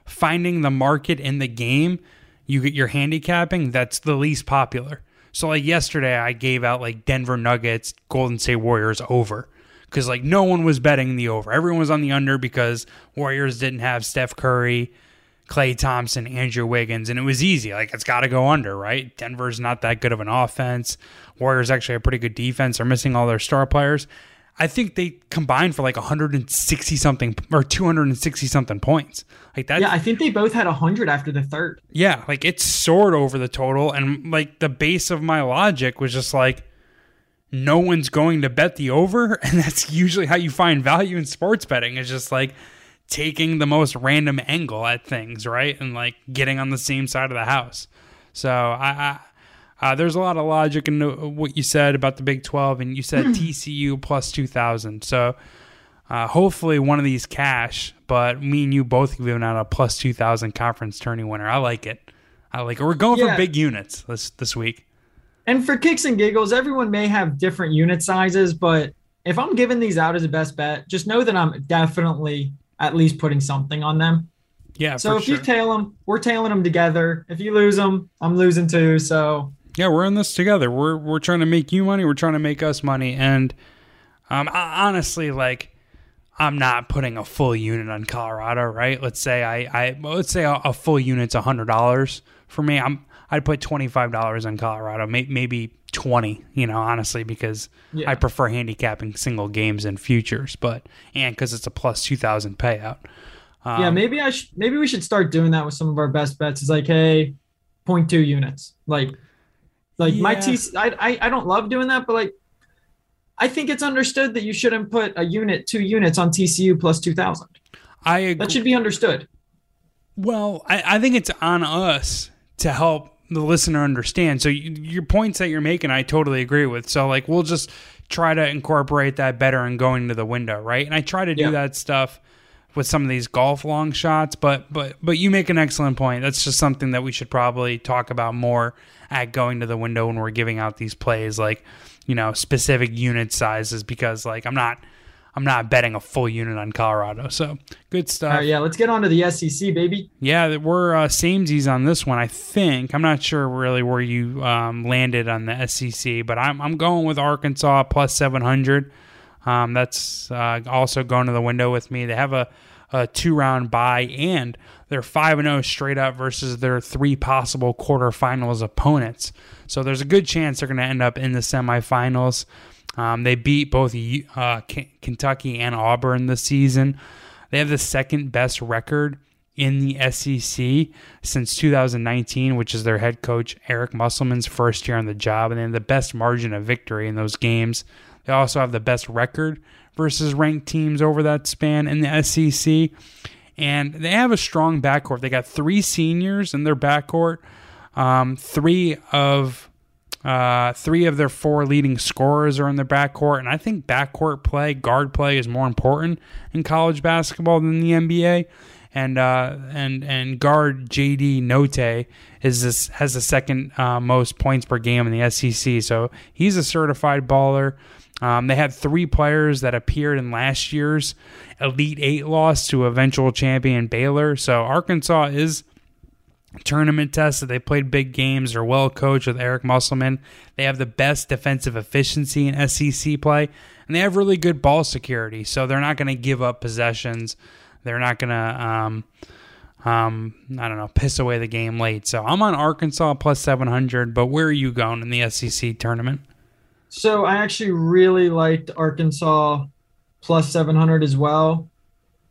finding the market in the game. You get your handicapping that's the least popular. So like yesterday I gave out like Denver Nuggets, Golden State Warriors over, because like no one was betting the over. Everyone was on the under because Warriors didn't have Steph Curry, Klay Thompson, Andrew Wiggins, and it was easy. Like, it's got to go under, right? Denver's not that good of an offense. Warriors actually have pretty good defense. They're missing all their star players. I think they combined for like one hundred sixty something or two hundred sixty something points. Like that. Yeah, I think they both had one hundred after the third. Yeah, like it soared over the total, and like the base of my logic was just like, no one's going to bet the over, and that's usually how you find value in sports betting. Is just like taking the most random angle at things, right? And like getting on the same side of the house. So I, I uh, there's a lot of logic in what you said about the Big twelve, and you said T C U plus two thousand. So uh, hopefully one of these cash, but me and you both giving out a plus two thousand conference tourney winner. I like it. I like it. We're going yeah. for big units this this week. And for kicks and giggles, everyone may have different unit sizes, but if I'm giving these out as a best bet, just know that I'm definitely at least putting something on them. Yeah. So if sure. you tail them, we're tailing them together. If you lose them, I'm losing too. So yeah, we're in this together. We're we're trying to make you money. We're trying to make us money. And um, I, honestly, like I'm not putting a full unit on Colorado, right? Let's say I, I let's say a, a full unit's a hundred dollars for me. I'm I'd put twenty-five dollars on Colorado, maybe twenty, you know, honestly, because yeah. I prefer handicapping single games and futures, but and because it's a plus two thousand payout. Um, yeah, maybe I sh- maybe we should start doing that with some of our best bets. It's like, hey, zero point two units. Like, like yeah. my T, I, I, I don't love doing that, but like, I think it's understood that you shouldn't put a unit, two units on T C U plus two thousand. I agree. That should be understood. Well, I, I think it's on us to help the listener understand. So you, your points that you're making, I totally agree with. So like, we'll just try to incorporate that better and going to the window. Right. And I try to do yeah. that stuff with some of these golf long shots, but, but, but you make an excellent point. That's just something that we should probably talk about more at going to the window when we're giving out these plays, like, you know, specific unit sizes, because like, I'm not, I'm not betting a full unit on Colorado. So good stuff. All right, yeah, let's get on to the S E C, baby. Yeah, we're uh, samesies on this one, I think. I'm not sure really where you um, landed on the S E C, but I'm I'm going with Arkansas plus seven hundred. Um, that's uh, also going to the window with me. They have a, a two-round bye, and they're five and oh straight up versus their three possible quarterfinals opponents. So there's a good chance they're going to end up in the semifinals. Um, they beat both uh, K- Kentucky and Auburn this season. They have the second best record in the S E C since two thousand nineteen, which is their head coach Eric Musselman's first year on the job, and they have the best margin of victory in those games. They also have the best record versus ranked teams over that span in the S E C. And they have a strong backcourt. They got three seniors in their backcourt. Um, three of uh, three of their four leading scorers are in their backcourt. And I think backcourt play, guard play, is more important in college basketball than the N B A. And uh, and and guard J D Notte is this, has the second uh, most points per game in the S E C. So he's a certified baller. Um, they had three players that appeared in last year's Elite Eight loss to eventual champion Baylor. So Arkansas is tournament tested. They played big games. They're well coached with Eric Musselman. They have the best defensive efficiency in S E C play, and they have really good ball security. So they're not going to give up possessions. They're not going to, um, um, I don't know, piss away the game late. So I'm on Arkansas plus seven hundred, but where are you going in the S E C tournament? So I actually really liked Arkansas plus seven hundred as well.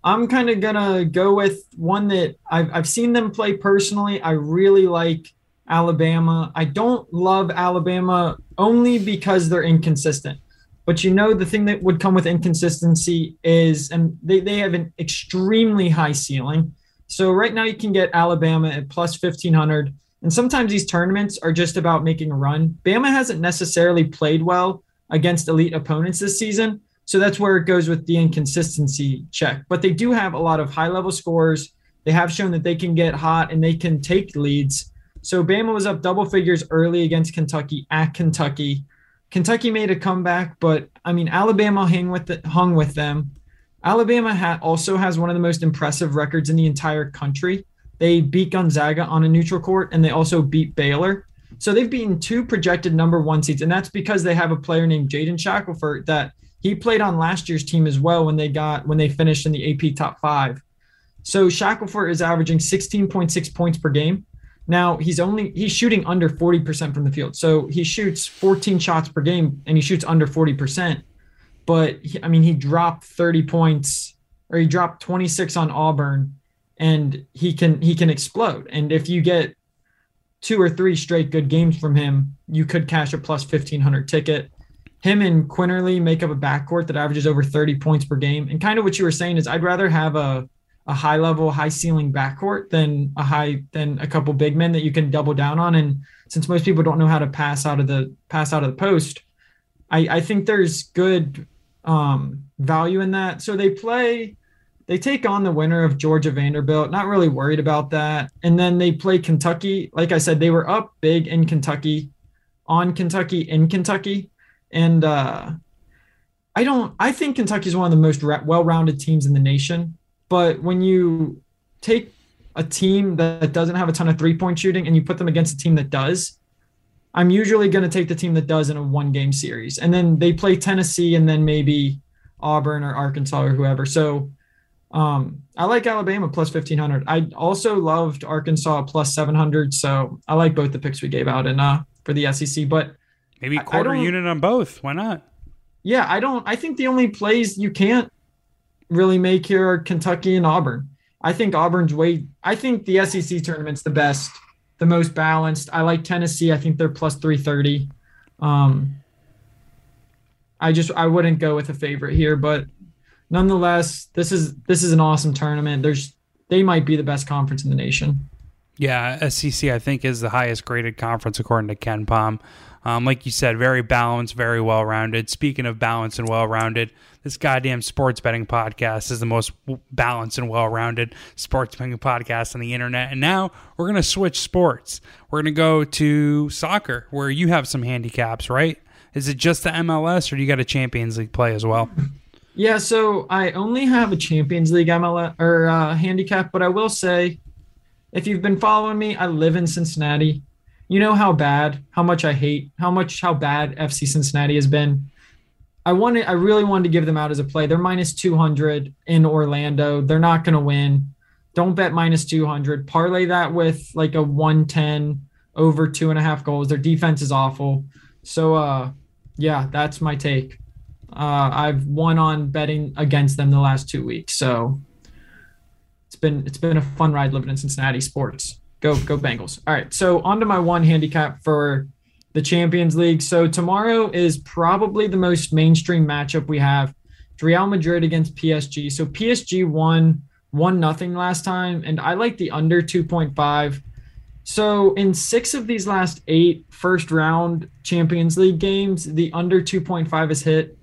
I'm kind of going to go with one that I've, I've seen them play personally. I really like Alabama. I don't love Alabama only because they're inconsistent. But, you know, the thing that would come with inconsistency is, and they, they have an extremely high ceiling. So right now you can get Alabama at plus fifteen hundred. And sometimes these tournaments are just about making a run. Bama hasn't necessarily played well against elite opponents this season. So that's where it goes with the inconsistency check. But they do have a lot of high-level scores. They have shown that they can get hot and they can take leads. So Bama was up double figures early against Kentucky at Kentucky. Kentucky made a comeback, but, I mean, Alabama hung with, the, hung with them. Alabama ha- also has one of the most impressive records in the entire country. They beat Gonzaga on a neutral court, and they also beat Baylor. So they've beaten two projected number one seeds, and that's because they have a player named Jaden Shackelford that he played on last year's team as well when they got when they finished in the A P top five. So Shackelford is averaging sixteen point six points per game. Now, he's only he's shooting under forty percent from the field. So he shoots fourteen shots per game, and he shoots under forty percent. But, he, I mean, he dropped thirty points, or he dropped twenty-six on Auburn, and he can he can explode. And if you get two or three straight good games from him, you could cash a plus fifteen hundred ticket. Him and Quinterly make up a backcourt that averages over thirty points per game. And kind of what you were saying is I'd rather have a – a high-level, high-ceiling backcourt than a high than a couple big men that you can double down on. And since most people don't know how to pass out of the pass out of the post, I, I think there's good um, value in that. So they play, they take on the winner of Georgia Vanderbilt. Not really worried about that. And then they play Kentucky. Like I said, they were up big in Kentucky, on Kentucky in Kentucky, and uh, I don't. I think Kentucky is one of the most well-rounded teams in the nation. But when you take a team that doesn't have a ton of three-point shooting and you put them against a team that does, I'm usually going to take the team that does in a one-game series. And then they play Tennessee and then maybe Auburn or Arkansas or whoever. So um, I like Alabama plus fifteen hundred. I also loved Arkansas plus seven hundred. So I like both the picks we gave out and uh, for the S E C. But maybe quarter unit on both. Why not? Yeah, I don't. I think the only plays you can't really make here are Kentucky and Auburn. I think Auburn's way – I think the S E C tournament's the best, the most balanced. I like Tennessee. I think they're plus three thirty. Um, I just – I wouldn't go with a favorite here, but nonetheless, this is this is an awesome tournament. There's they might be the best conference in the nation. Yeah, S E C I think is the highest graded conference according to Ken Pom. Um, like you said, very balanced, very well-rounded. Speaking of balanced and well-rounded, this goddamn sports betting podcast is the most balanced and well-rounded sports betting podcast on the internet. And now we're going to switch sports. We're going to go to soccer, where you have some handicaps, right? Is it just the M L S, or do you got a Champions League play as well? Yeah, so I only have a Champions League M L S or uh, handicap, but I will say, if you've been following me, I live in Cincinnati. You know how bad, how much I hate, how much, how bad F C Cincinnati has been. I wanted, I really wanted to give them out as a play. They're minus two hundred in Orlando. They're not going to win. Don't bet minus two hundred. Parlay that with like a one ten over two and a half goals. Their defense is awful. So, uh, yeah, that's my take. Uh, I've won on betting against them the last two weeks. So it's been, it's been a fun ride living in Cincinnati sports. Go, go Bengals. All right. So on to my one handicap for the Champions League. So tomorrow is probably the most mainstream matchup we have. It's Real Madrid against P S G. So P S G won one nothing last time, and I like the under two point five. So in six of these last eight first-round Champions League games, the under two point five is hit.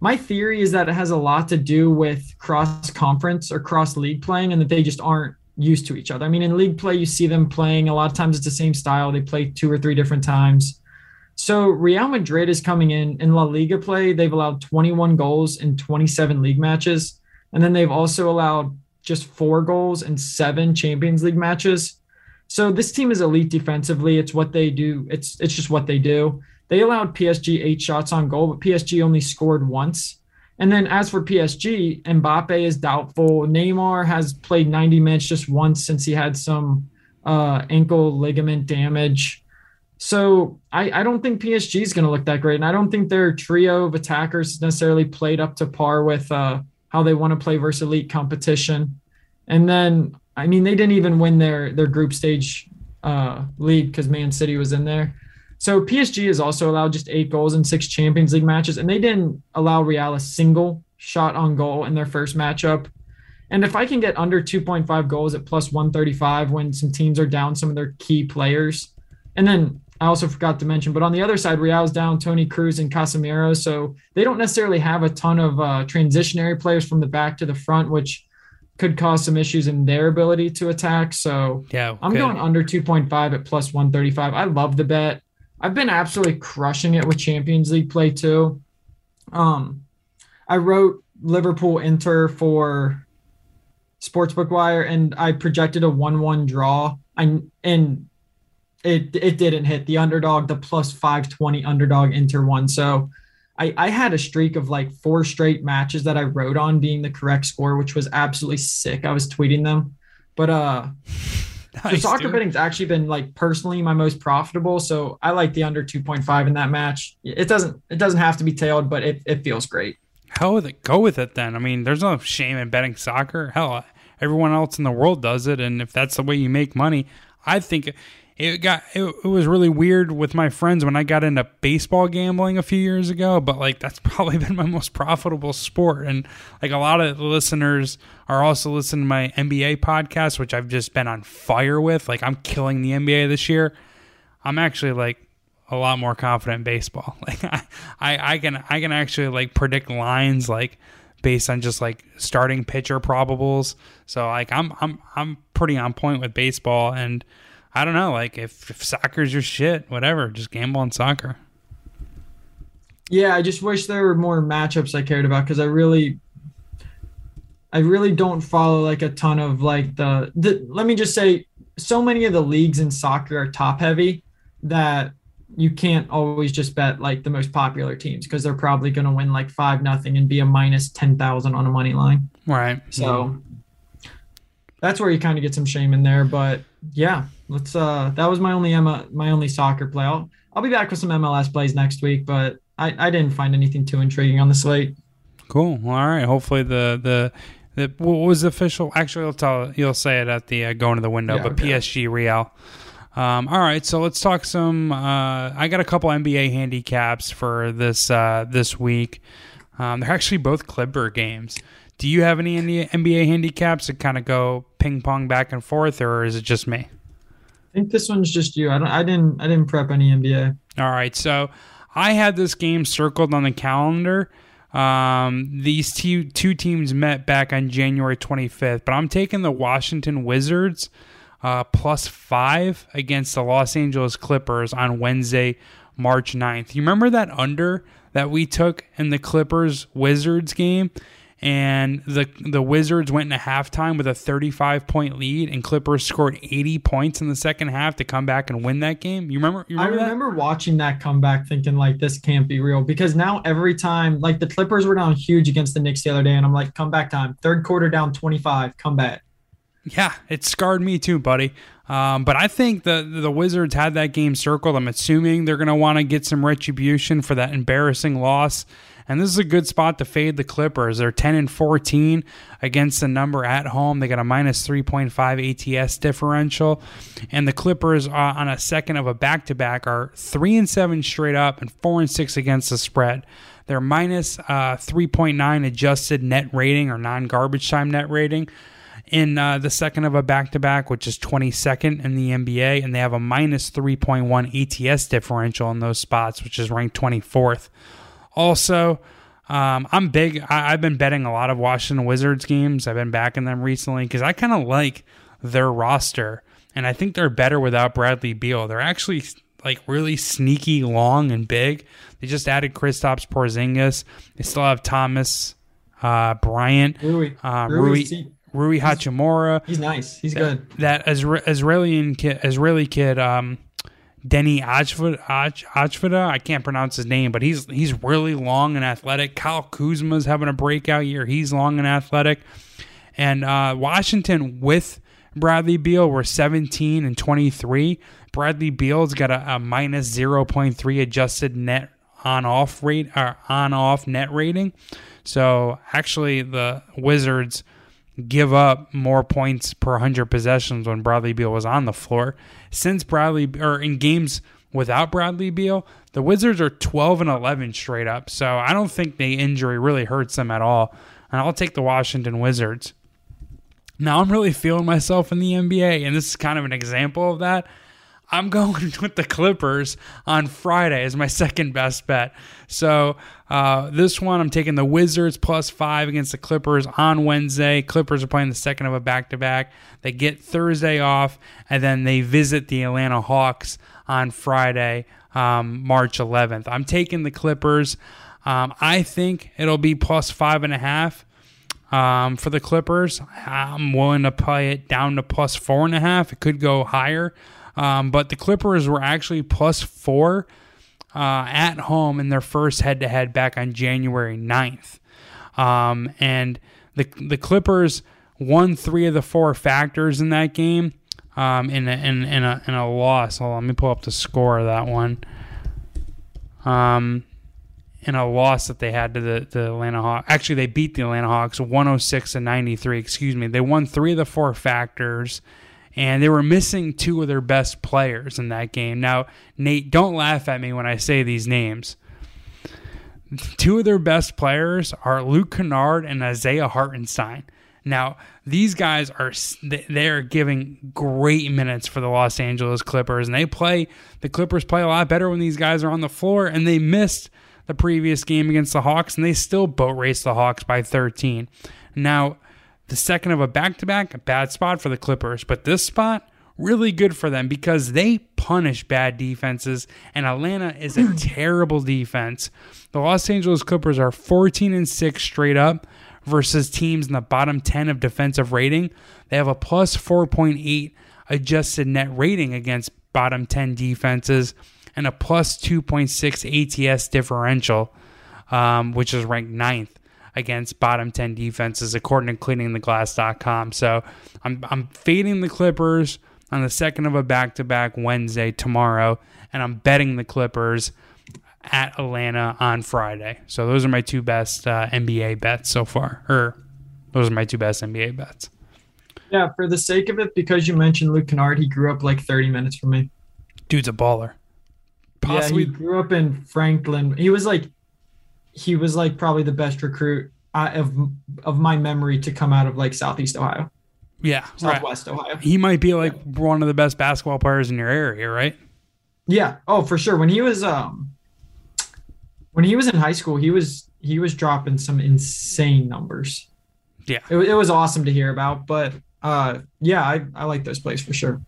My theory is that it has a lot to do with cross-conference or cross-league playing and that they just aren't used to each other. I mean, in league play, you see them playing. A lot of times it's the same style. They play two or three different times. So Real Madrid is coming in. In La Liga play, they've allowed twenty-one goals in twenty-seven league matches. And then they've also allowed just four goals in seven Champions League matches. So this team is elite defensively. It's what they do. It's it's just what they do. They allowed P S G eight shots on goal, but P S G only scored once. And then as for P S G, Mbappe is doubtful. Neymar has played ninety minutes just once since he had some uh, ankle ligament damage. So I, I don't think P S G is going to look that great. And I don't think their trio of attackers necessarily played up to par with uh, how they want to play versus elite competition. And then, I mean, they didn't even win their, their group stage uh, lead because Man City was in there. So P S G has also allowed just eight goals in six Champions League matches, and they didn't allow Real a single shot on goal in their first matchup. And if I can get under two point five goals at plus one thirty-five when some teams are down some of their key players. And then I also forgot to mention, but on the other side, Real's down Toni Kroos and Casemiro, so they don't necessarily have a ton of uh, transitionary players from the back to the front, which could cause some issues in their ability to attack. So yeah, okay. I'm going under two point five at plus one thirty-five. I love the bet. I've been absolutely crushing it with Champions League play too. Um, I wrote Liverpool Inter for Sportsbook Wire, and I projected a one one draw. I, and it it didn't hit. The underdog, the plus five twenty underdog Inter won. So I, I had a streak of like four straight matches that I wrote on being the correct score, which was absolutely sick. I was tweeting them. But uh, nice, so soccer dude. Betting's actually been like personally my most profitable. So I like the under two point five in that match. It doesn't it doesn't have to be tailed, but it, it feels great. Hell with it. Go with it then. I mean, there's no shame in betting soccer. Hell, everyone else in the world does it. And if that's the way you make money, I think it got it, it was really weird with my friends when I got into baseball gambling a few years ago. But like that's probably been my most profitable sport. And like a lot of listeners are also listening to my N B A podcast, which I've just been on fire with. Like, I'm killing the N B A this year. I'm actually, like, a lot more confident in baseball. Like, I, I, I can I can actually, like, predict lines, like, based on just, like, starting pitcher probables. So, like, I'm I'm I'm pretty on point with baseball. And I don't know, like, if, if soccer's your shit, whatever, just gamble on soccer. Yeah, I just wish there were more matchups I cared about because I really – I really don't follow like a ton of like the, the, let me just say so many of the leagues in soccer are top heavy that you can't always just bet like the most popular teams because they're probably going to win like five nothing and be a minus ten thousand on a money line. Right. So yeah. That's where you kind of get some shame in there, but yeah, let's, uh, that was my only Emma, my only soccer play. I'll, I'll be back with some M L S plays next week, but I, I didn't find anything too intriguing on the slate. Cool. Well, all right. Hopefully the, the, The, what was the official? Actually, you'll tell you'll say it at the uh, going to the window. Yeah, but okay. P S G Real. Um, all right, so let's talk some. Uh, I got a couple N B A handicaps for this uh, this week. Um, they're actually both Clipper games. Do you have any N B A handicaps that kind of go ping pong back and forth, or is it just me? I think this one's just you. I don't. I didn't. I didn't prep any N B A. All right, so I had this game circled on the calendar. Um, these two, two teams met back on January twenty-fifth, but I'm taking the Washington Wizards uh, plus five against the Los Angeles Clippers on Wednesday, March ninth. You remember that under that we took in the Clippers-Wizards game? And the the Wizards went into halftime with a thirty-five point lead, and Clippers scored eighty points in the second half to come back and win that game. You remember? You remember I remember that? Watching that comeback, thinking like this can't be real because now every time, like the Clippers were down huge against the Knicks the other day, and I'm like, comeback time, third quarter down twenty-five, comeback. Yeah, it scarred me too, buddy. Um, but I think the the Wizards had that game circled. I'm assuming they're going to want to get some retribution for that embarrassing loss And this is a good spot to fade the Clippers. They're ten and fourteen against the number at home. They got a minus three point five A T S differential. And the Clippers uh, on a second of a back-to-back are three and seven straight up and four and six against the spread. They're minus uh, three point nine adjusted net rating or non-garbage time net rating in uh, the second of a back-to-back, which is twenty-second in the N B A, and they have a minus three point one A T S differential in those spots, which is ranked twenty-fourth. Also, um, I'm big. I- I've been betting a lot of Washington Wizards games. I've been backing them recently because I kind of like their roster, and I think they're better without Bradley Beal. They're actually like really sneaky, long, and big. They just added Kristaps Porzingis. They still have Thomas uh, Bryant, Rui, uh, Rui, Rui Hachimura. He's nice. He's that, good. That Israeli kid, Israeli kid, um, Denny Ajfada. I can't pronounce his name, but he's he's really long and athletic. Kyle Kuzma's having a breakout year. He's long and athletic. And uh, Washington with Bradley Beal were seventeen and twenty-three. Bradley Beal's got a, a minus zero point three adjusted net on-off rate or on-off net rating. So actually, the Wizards give up more points per one hundred possessions when Bradley Beal was on the floor. Since Bradley or in games without Bradley Beal, the Wizards are twelve and eleven straight up. So I don't think the injury really hurts them at all. And I'll take the Washington Wizards. Now I'm really feeling myself in the N B A, and this is kind of an example of that. I'm going with the Clippers on Friday as my second best bet. So uh, this one, I'm taking the Wizards plus five against the Clippers on Wednesday. Clippers are playing the second of a back-to-back. They get Thursday off, and then they visit the Atlanta Hawks on Friday, um, March eleventh. I'm taking the Clippers. Um, I think it'll be plus five and a half. Um, for the Clippers, I'm willing to play it down to plus four and a half. It could go higher. Um, but the Clippers were actually plus four uh, at home in their first head-to-head back on January ninth. Um, and the the Clippers won three of the four factors in that game um, in, a, in, in, a, in a loss. Hold on, let me pull up the score of that one. Um, in a loss that they had to the, the Atlanta Hawks. Actually, they beat the Atlanta Hawks one oh six to ninety-three, excuse me. They won three of the four factors, and they were missing two of their best players in that game. Now, Nate, don't laugh at me when I say these names. Two of their best players are Luke Kennard and Isaiah Hartenstein. Now, these guys are they're giving great minutes for the Los Angeles Clippers, and they play the Clippers play a lot better when these guys are on the floor, and they missed the previous game against the Hawks, and they still boat raced the Hawks by thirteen. Now, the second of a back-to-back, a bad spot for the Clippers, but this spot, really good for them because they punish bad defenses, and Atlanta is a terrible defense. The Los Angeles Clippers are fourteen and six straight up versus teams in the bottom ten of defensive rating. They have a plus four point eight adjusted net rating against bottom ten defenses and a plus two point six A T S differential, um, which is ranked ninth against bottom ten defenses, according to cleaning the glass dot com. So I'm I'm fading the Clippers on the second of a back-to-back Wednesday tomorrow, and I'm betting the Clippers at Atlanta on Friday. So those are my two best uh, N B A bets so far, or those are my two best N B A bets. Yeah, for the sake of it, because you mentioned Luke Kennard, he grew up like thirty minutes from me. Dude's a baller. Possibly. Yeah, he grew up in Franklin. He was like, he was like probably the best recruit I, of of my memory to come out of like Southeast Ohio. Yeah, Southwest right. Ohio. He might be like one of the best basketball players in your area, right? Yeah. Oh, for sure. When he was um, when he was in high school, he was he was dropping some insane numbers. Yeah, it, it was awesome to hear about. But uh, yeah, I I like those plays for sure.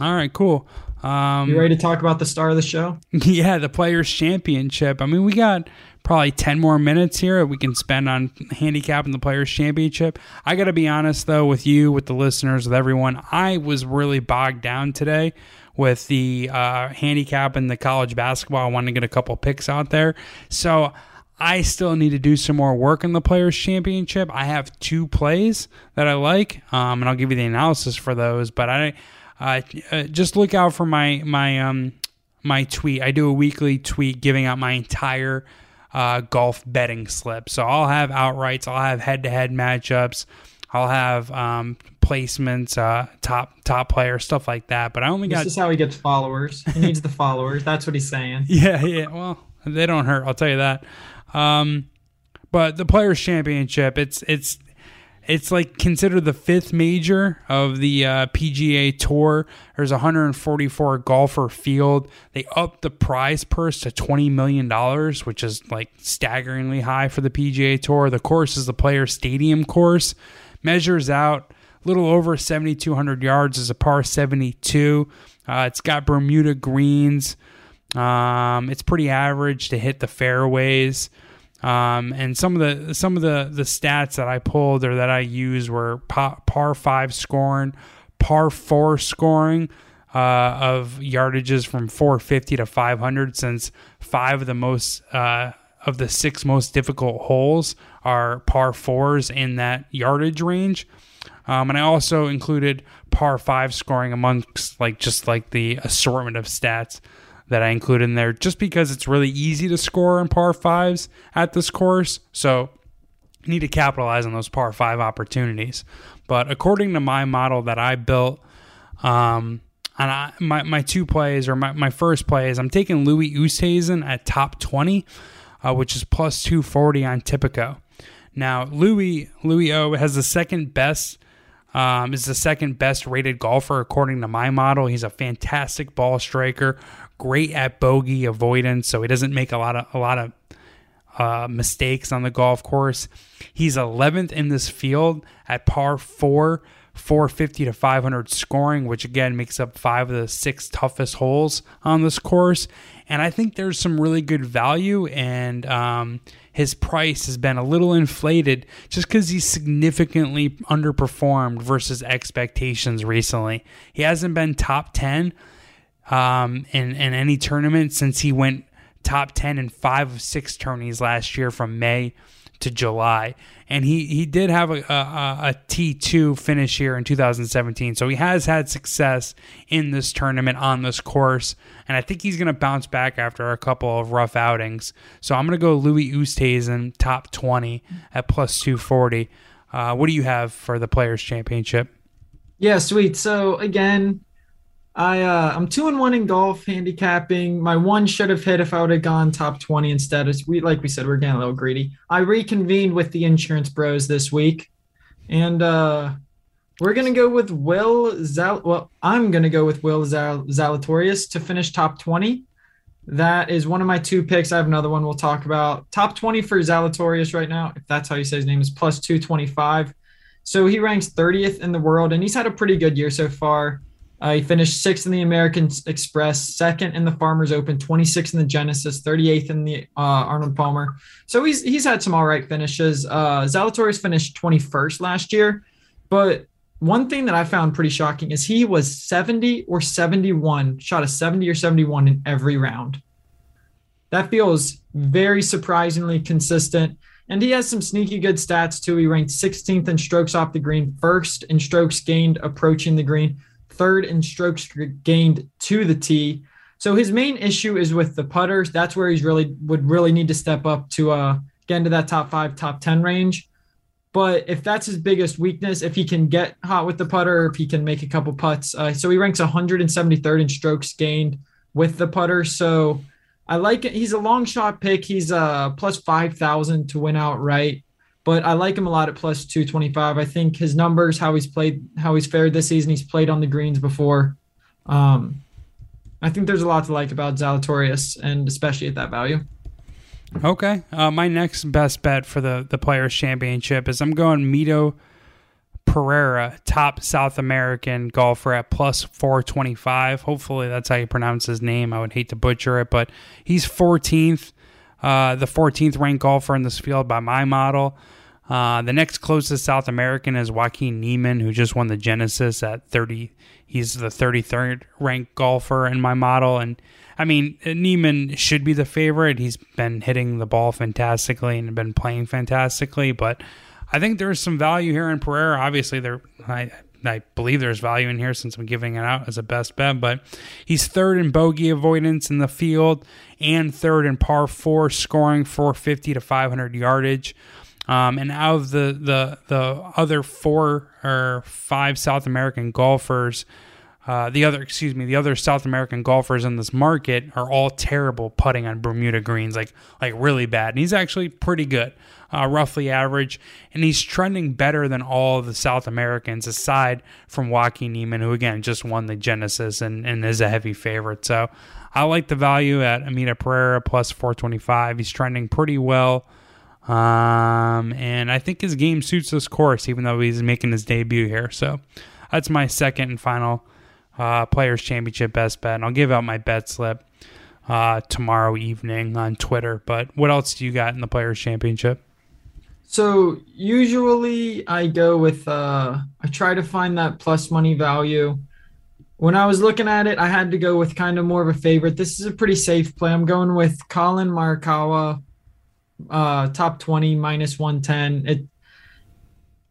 All right, cool. Um, you ready to talk about the star of the show? Yeah, the Players' Championship. I mean, we got probably ten more minutes here we can spend on handicapping the Players' Championship. I got to be honest, though, with you, with the listeners, with everyone, I was really bogged down today with the uh, handicap in the college basketball. I wanted to get a couple picks out there. So I still need to do some more work in the Players' Championship. I have two plays that I like, um, and I'll give you the analysis for those, but I... Uh, just look out for my my um my tweet. I do a weekly tweet giving out my entire uh, golf betting slip. So I'll have outrights, I'll have head-to-head matchups, I'll have um, placements, uh, top top player, stuff like that. But I only got. This is how he gets followers. He needs the followers. That's what he's saying. Yeah, yeah. Well, they don't hurt. I'll tell you that. Um, but the Players Championship, it's it's it's like considered the fifth major of the uh, P G A Tour. There's one hundred forty-four golfer field. They upped the prize purse to twenty million dollars, which is like staggeringly high for the P G A Tour. The course is the Players Stadium course. Measures out a little over seventy-two hundred yards as a par seventy-two. Uh, it's got Bermuda greens. Um, it's pretty average to hit the fairways. Um, and some of the some of the, the stats that I pulled or that I used were par, par five scoring, par four scoring uh, of yardages from four fifty to five hundred, since five of the most uh, of the six most difficult holes are par fours in that yardage range. Um, and I also included par five scoring amongst like just like the assortment of stats that I include in there, just because it's really easy to score in par fives at this course. So you need to capitalize on those par five opportunities. But according to my model that I built, um, and I, my, my two plays or my, my first play is I'm taking Louis Oosthuizen at top twenty, uh, which is plus two forty on Tipico. Now, Louis Louis O has the second best, um, is the second best rated golfer according to my model. He's a fantastic ball striker, great at bogey avoidance, so he doesn't make a lot of a lot of uh, mistakes on the golf course. He's eleventh in this field at par four, four fifty to five hundred scoring, which again makes up five of the six toughest holes on this course. And I think there's some really good value, and um, his price has been a little inflated just because he's significantly underperformed versus expectations recently. He hasn't been top ten um, in, in any tournament since he went top ten in five of six tourneys last year from May to July. And he, he did have a, a, a T two finish here in two thousand seventeen. So he has had success in this tournament on this course. And I think he's going to bounce back after a couple of rough outings. So I'm going to go Louis Oosthuizen, top twenty at plus two forty. Uh, what do you have for the Players Championship? Yeah, sweet. So again, I, uh, I'm two and one in golf handicapping. My one should have hit if I would have gone top twenty instead. As we, like we said, we're getting a little greedy. I reconvened with the insurance bros this week, and uh, we're going to go with Will Zal. Well, I'm going to go with Will Zal- Zalatorius to finish top twenty. That is one of my two picks. I have another one we'll talk about. Top twenty for Zalatorius right now, if that's how you say his name, is plus two twenty-five. So he ranks thirtieth in the world, and he's had a pretty good year so far. Uh, he finished sixth in the American Express, second in the Farmers Open, twenty-sixth in the Genesis, thirty-eighth in the uh, Arnold Palmer. So he's he's had some all right finishes. Uh, Zalatoris finished twenty-first last year, but one thing that I found pretty shocking is he was seventy or seventy-one, shot a seventy or seventy-one in every round. That feels very surprisingly consistent. And he has some sneaky good stats too. He ranked sixteenth in strokes off the green, first in strokes gained approaching the green, third in strokes gained to the tee. So his main issue is with the putters. That's where he's really would really need to step up to uh, get into that top five, top ten range. But if that's his biggest weakness, if he can get hot with the putter, if he can make a couple putts. Uh, so he ranks one hundred seventy-third in strokes gained with the putter. So I like it. He's a long shot pick. He's uh, plus five thousand to win outright. But I like him a lot at plus two twenty-five. I think his numbers, how he's played, how he's fared this season, he's played on the greens before. Um, I think there's a lot to like about Zalatorius, and especially at that value. Okay. Uh, my next best bet for the, the Players' Championship is I'm going Mito Pereira, top South American golfer at plus four twenty-five. Hopefully that's how you pronounce his name. I would hate to butcher it, but he's fourteenth. Uh, the fourteenth ranked golfer in this field by my model. Uh, the next closest South American is Joaquin Niemann, who just won the Genesis at thirty. He's the thirty-third ranked golfer in my model. And I mean, Niemann should be the favorite. He's been hitting the ball fantastically and been playing fantastically, but I think there's some value here in Pereira. Obviously, there I I believe there's value in here since I'm giving it out as a best bet, but he's third in bogey avoidance in the field and third in par four scoring, four fifty to five hundred yardage. Um, and out of the, the, the other four or five South American golfers, uh, the other, excuse me, the other South American golfers in this market are all terrible putting on Bermuda greens, like, like really bad. And he's actually pretty good. Uh, roughly average, and he's trending better than all of the South Americans aside from Joaquin Niemann, who again just won the Genesis and, and is a heavy favorite. So I like the value at Amita Pereira plus four twenty-five. He's trending pretty well, um, and I think his game suits this course, even though he's making his debut here. So that's my second and final uh, Players Championship best bet, and I'll give out my bet slip uh, tomorrow evening on Twitter. But what else do you got in the Players Championship? So usually I go with, uh, I try to find that plus money value. When I was looking at it, I had to go with kind of more of a favorite. This is a pretty safe play. I'm going with Colin Morikawa, uh, top twenty, minus one ten. It,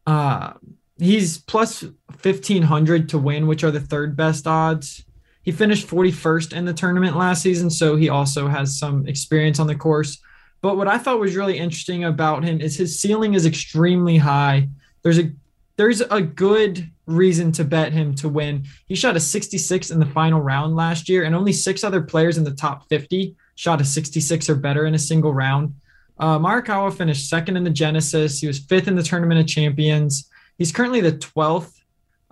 uh, he's plus fifteen hundred to win, which are the third best odds. He finished forty-first in the tournament last season, so he also has some experience on the course. But what I thought was really interesting about him is his ceiling is extremely high. There's a there's a good reason to bet him to win. He shot a sixty-six in the final round last year, and only six other players in the top fifty shot a sixty-six or better in a single round. Uh, Morikawa finished second in the Genesis. He was fifth in the Tournament of Champions. He's currently the twelfth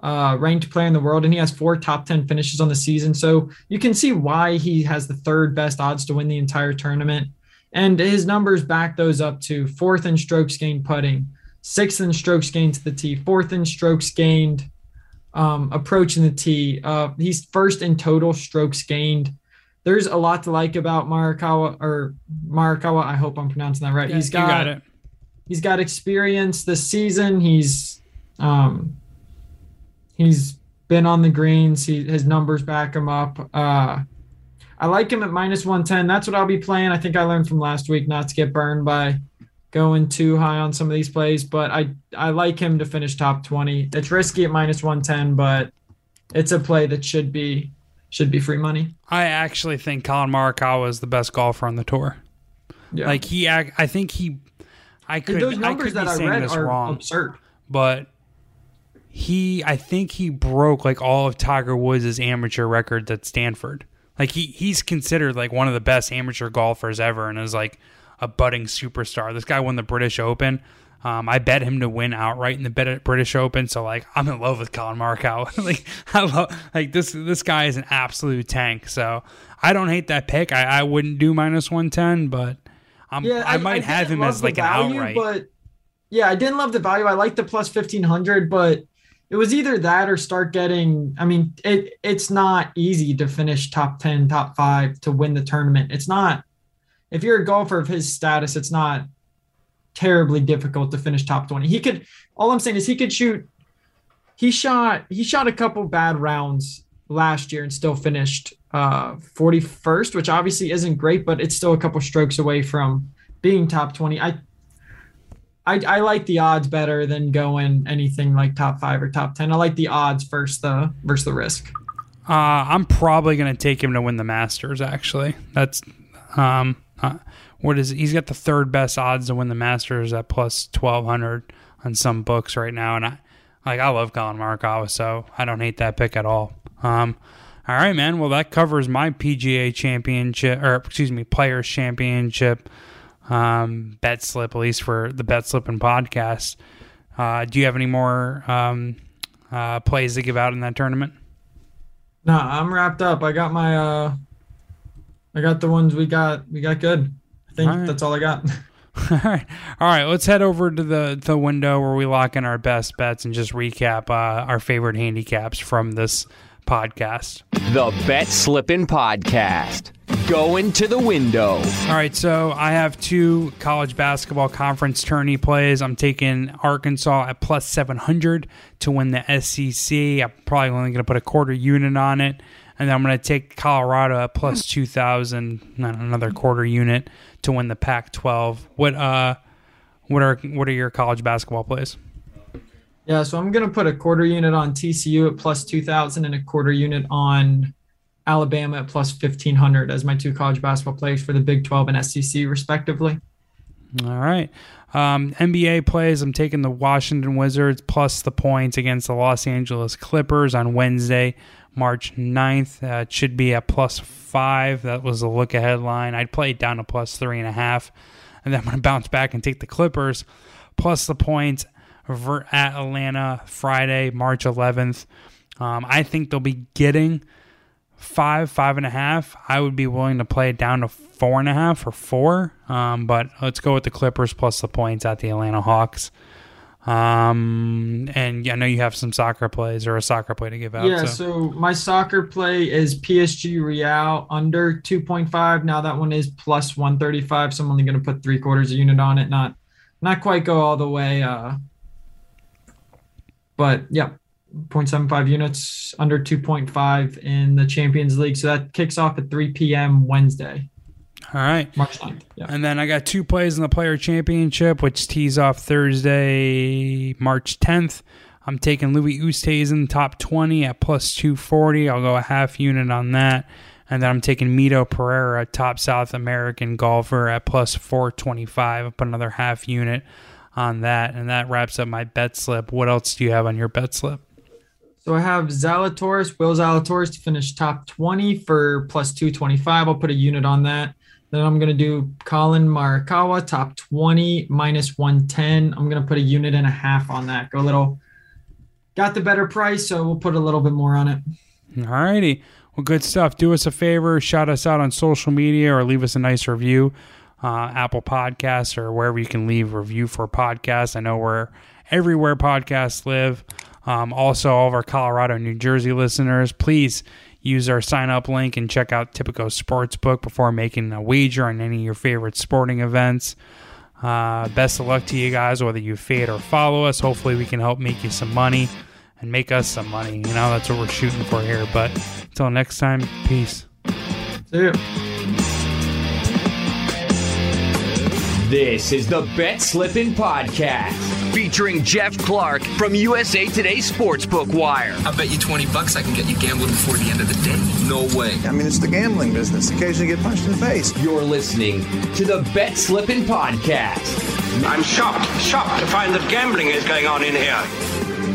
uh, ranked player in the world, and he has four top ten finishes on the season. So you can see why he has the third best odds to win the entire tournament. And his numbers back those up to fourth in strokes gained putting, sixth in strokes gained to the tee, fourth in strokes gained um, approaching the tee. Uh, he's first in total strokes gained. There's a lot to like about Morikawa or Morikawa. I hope I'm pronouncing that right. Yeah, he's got, you got it. He's got experience this season. He's um, he's been on the greens. He, his numbers back him up. Uh, I like him at minus one ten. That's what I'll be playing. I think I learned from last week not to get burned by going too high on some of these plays, but I, I like him to finish top twenty. It's risky at minus one ten, but it's a play that should be should be free money. I actually think Colin Morikawa is the best golfer on the tour. Yeah. Like he, I think he, I could, those numbers I could be that I read are wrong, absurd, but he, I think he broke like all of Tiger Woods' amateur records at Stanford. Like he, he's considered like one of the best amateur golfers ever, and is like a budding superstar. This guy won the British Open. Um, I bet him to win outright in the British Open. So like, I'm in love with Colin Morikawa. like I love like this. This guy is an absolute tank. So I don't hate that pick. I, I wouldn't do minus one ten, but I'm, yeah, I, I might I have him as like value, an outright. But yeah, I didn't love the value. I liked the plus fifteen hundred, but. It was either that or start getting, I mean, it it's not easy to finish top ten, top five to win the tournament. It's not, if you're a golfer of his status, it's not terribly difficult to finish top twenty. He could, all I'm saying is he could shoot, he shot, he shot a couple bad rounds last year and still finished uh, forty-first, which obviously isn't great, but it's still a couple strokes away from being top twenty. I I, I like the odds better than going anything like top five or top ten. I like the odds versus the versus the risk. Uh, I'm probably going to take him to win the Masters. Actually, that's um, uh, what is it? He's got the third best odds to win the Masters at plus twelve hundred on some books right now. And I like I love Colin Morikawa, so I don't hate that pick at all. Um, all right, man. Well, that covers my P G A Championship, or excuse me, Players Championship. Um, bet slip, at least for the bet slip and podcast. Uh, do you have any more um, uh, plays to give out in that tournament? No, I'm wrapped up. I got my, uh, I got the ones we got. We got good. I think all right. That's all I got. all right, all right. Let's head over to the the window where we lock in our best bets and just recap uh, our favorite handicaps from this podcast. The Bet Slippin' Podcast. Going to the window. All right, so I have two college basketball conference tourney plays. I'm taking Arkansas at plus seven hundred to win the S E C. I'm probably only going to put a quarter unit on it. And then I'm going to take Colorado at plus two thousand, not another quarter unit, to win the Pac twelve. What uh, what are what are your college basketball plays? Yeah, so I'm going to put a quarter unit on T C U at plus two thousand and a quarter unit on Alabama at plus fifteen hundred as my two college basketball plays for the Big twelve and S E C, respectively. All right. Um, N B A plays, I'm taking the Washington Wizards plus the points against the Los Angeles Clippers on Wednesday, March ninth. Uh, it should be at plus five. That was the look-ahead line. I'd play it down to plus three and a half, and then I'm going to bounce back and take the Clippers plus the points at Atlanta Friday, March eleventh. Um, I think they'll be getting five, five and a half. I would be willing to play it down to four and a half or four. Um, but let's go with the Clippers plus the points at the Atlanta Hawks. Um, and I know you have some soccer plays or a soccer play to give out. Yeah, so, so my soccer play is P S G Real under two point five. Now that one is plus one thirty-five. So I'm only going to put three quarters of a unit on it. Not, not quite go all the way. Uh, But, yeah, zero point seven five units, under two point five in the Champions League. So that kicks off at three p.m. Wednesday. All right. March ninth. Yeah. And then I got two plays in the Player Championship, which tees off Thursday, March tenth. I'm taking Louis Oosthuizen, top twenty at plus two forty. I'll go a half unit on that. And then I'm taking Mito Pereira, top South American golfer, at plus four twenty-five. I'll put another half unit on that, and that wraps up my bet slip. What else do you have on your bet slip? So I have Zalatoris, Will Zalatoris to finish top twenty for plus two twenty-five. I'll put a unit on that. Then I'm going to do Colin Morikawa, top twenty, minus one ten. I'm going to put a unit and a half on that. Go a little, got the better price, so we'll put a little bit more on it. All righty. Well, good stuff. Do us a favor, shout us out on social media or leave us a nice review. Uh, Apple Podcasts or wherever you can leave review for podcasts. I know we're everywhere podcasts live. Um, also, all of our Colorado and New Jersey listeners, please use our sign-up link and check out Tipico Sportsbook before making a wager on any of your favorite sporting events. Uh, best of luck to you guys, whether you fade or follow us. Hopefully, we can help make you some money and make us some money. You know, that's what we're shooting for here. But until next time, peace. See ya. This is the Bet Slippin' Podcast, featuring Geoff Clark from U S A Today Sportsbook Wire. I bet you twenty bucks I can get you gambling before the end of the day. No way. I mean, it's the gambling business. Occasionally you get punched in the face. You're listening to the Bet Slippin' Podcast. I'm shocked, shocked to find that gambling is going on in here.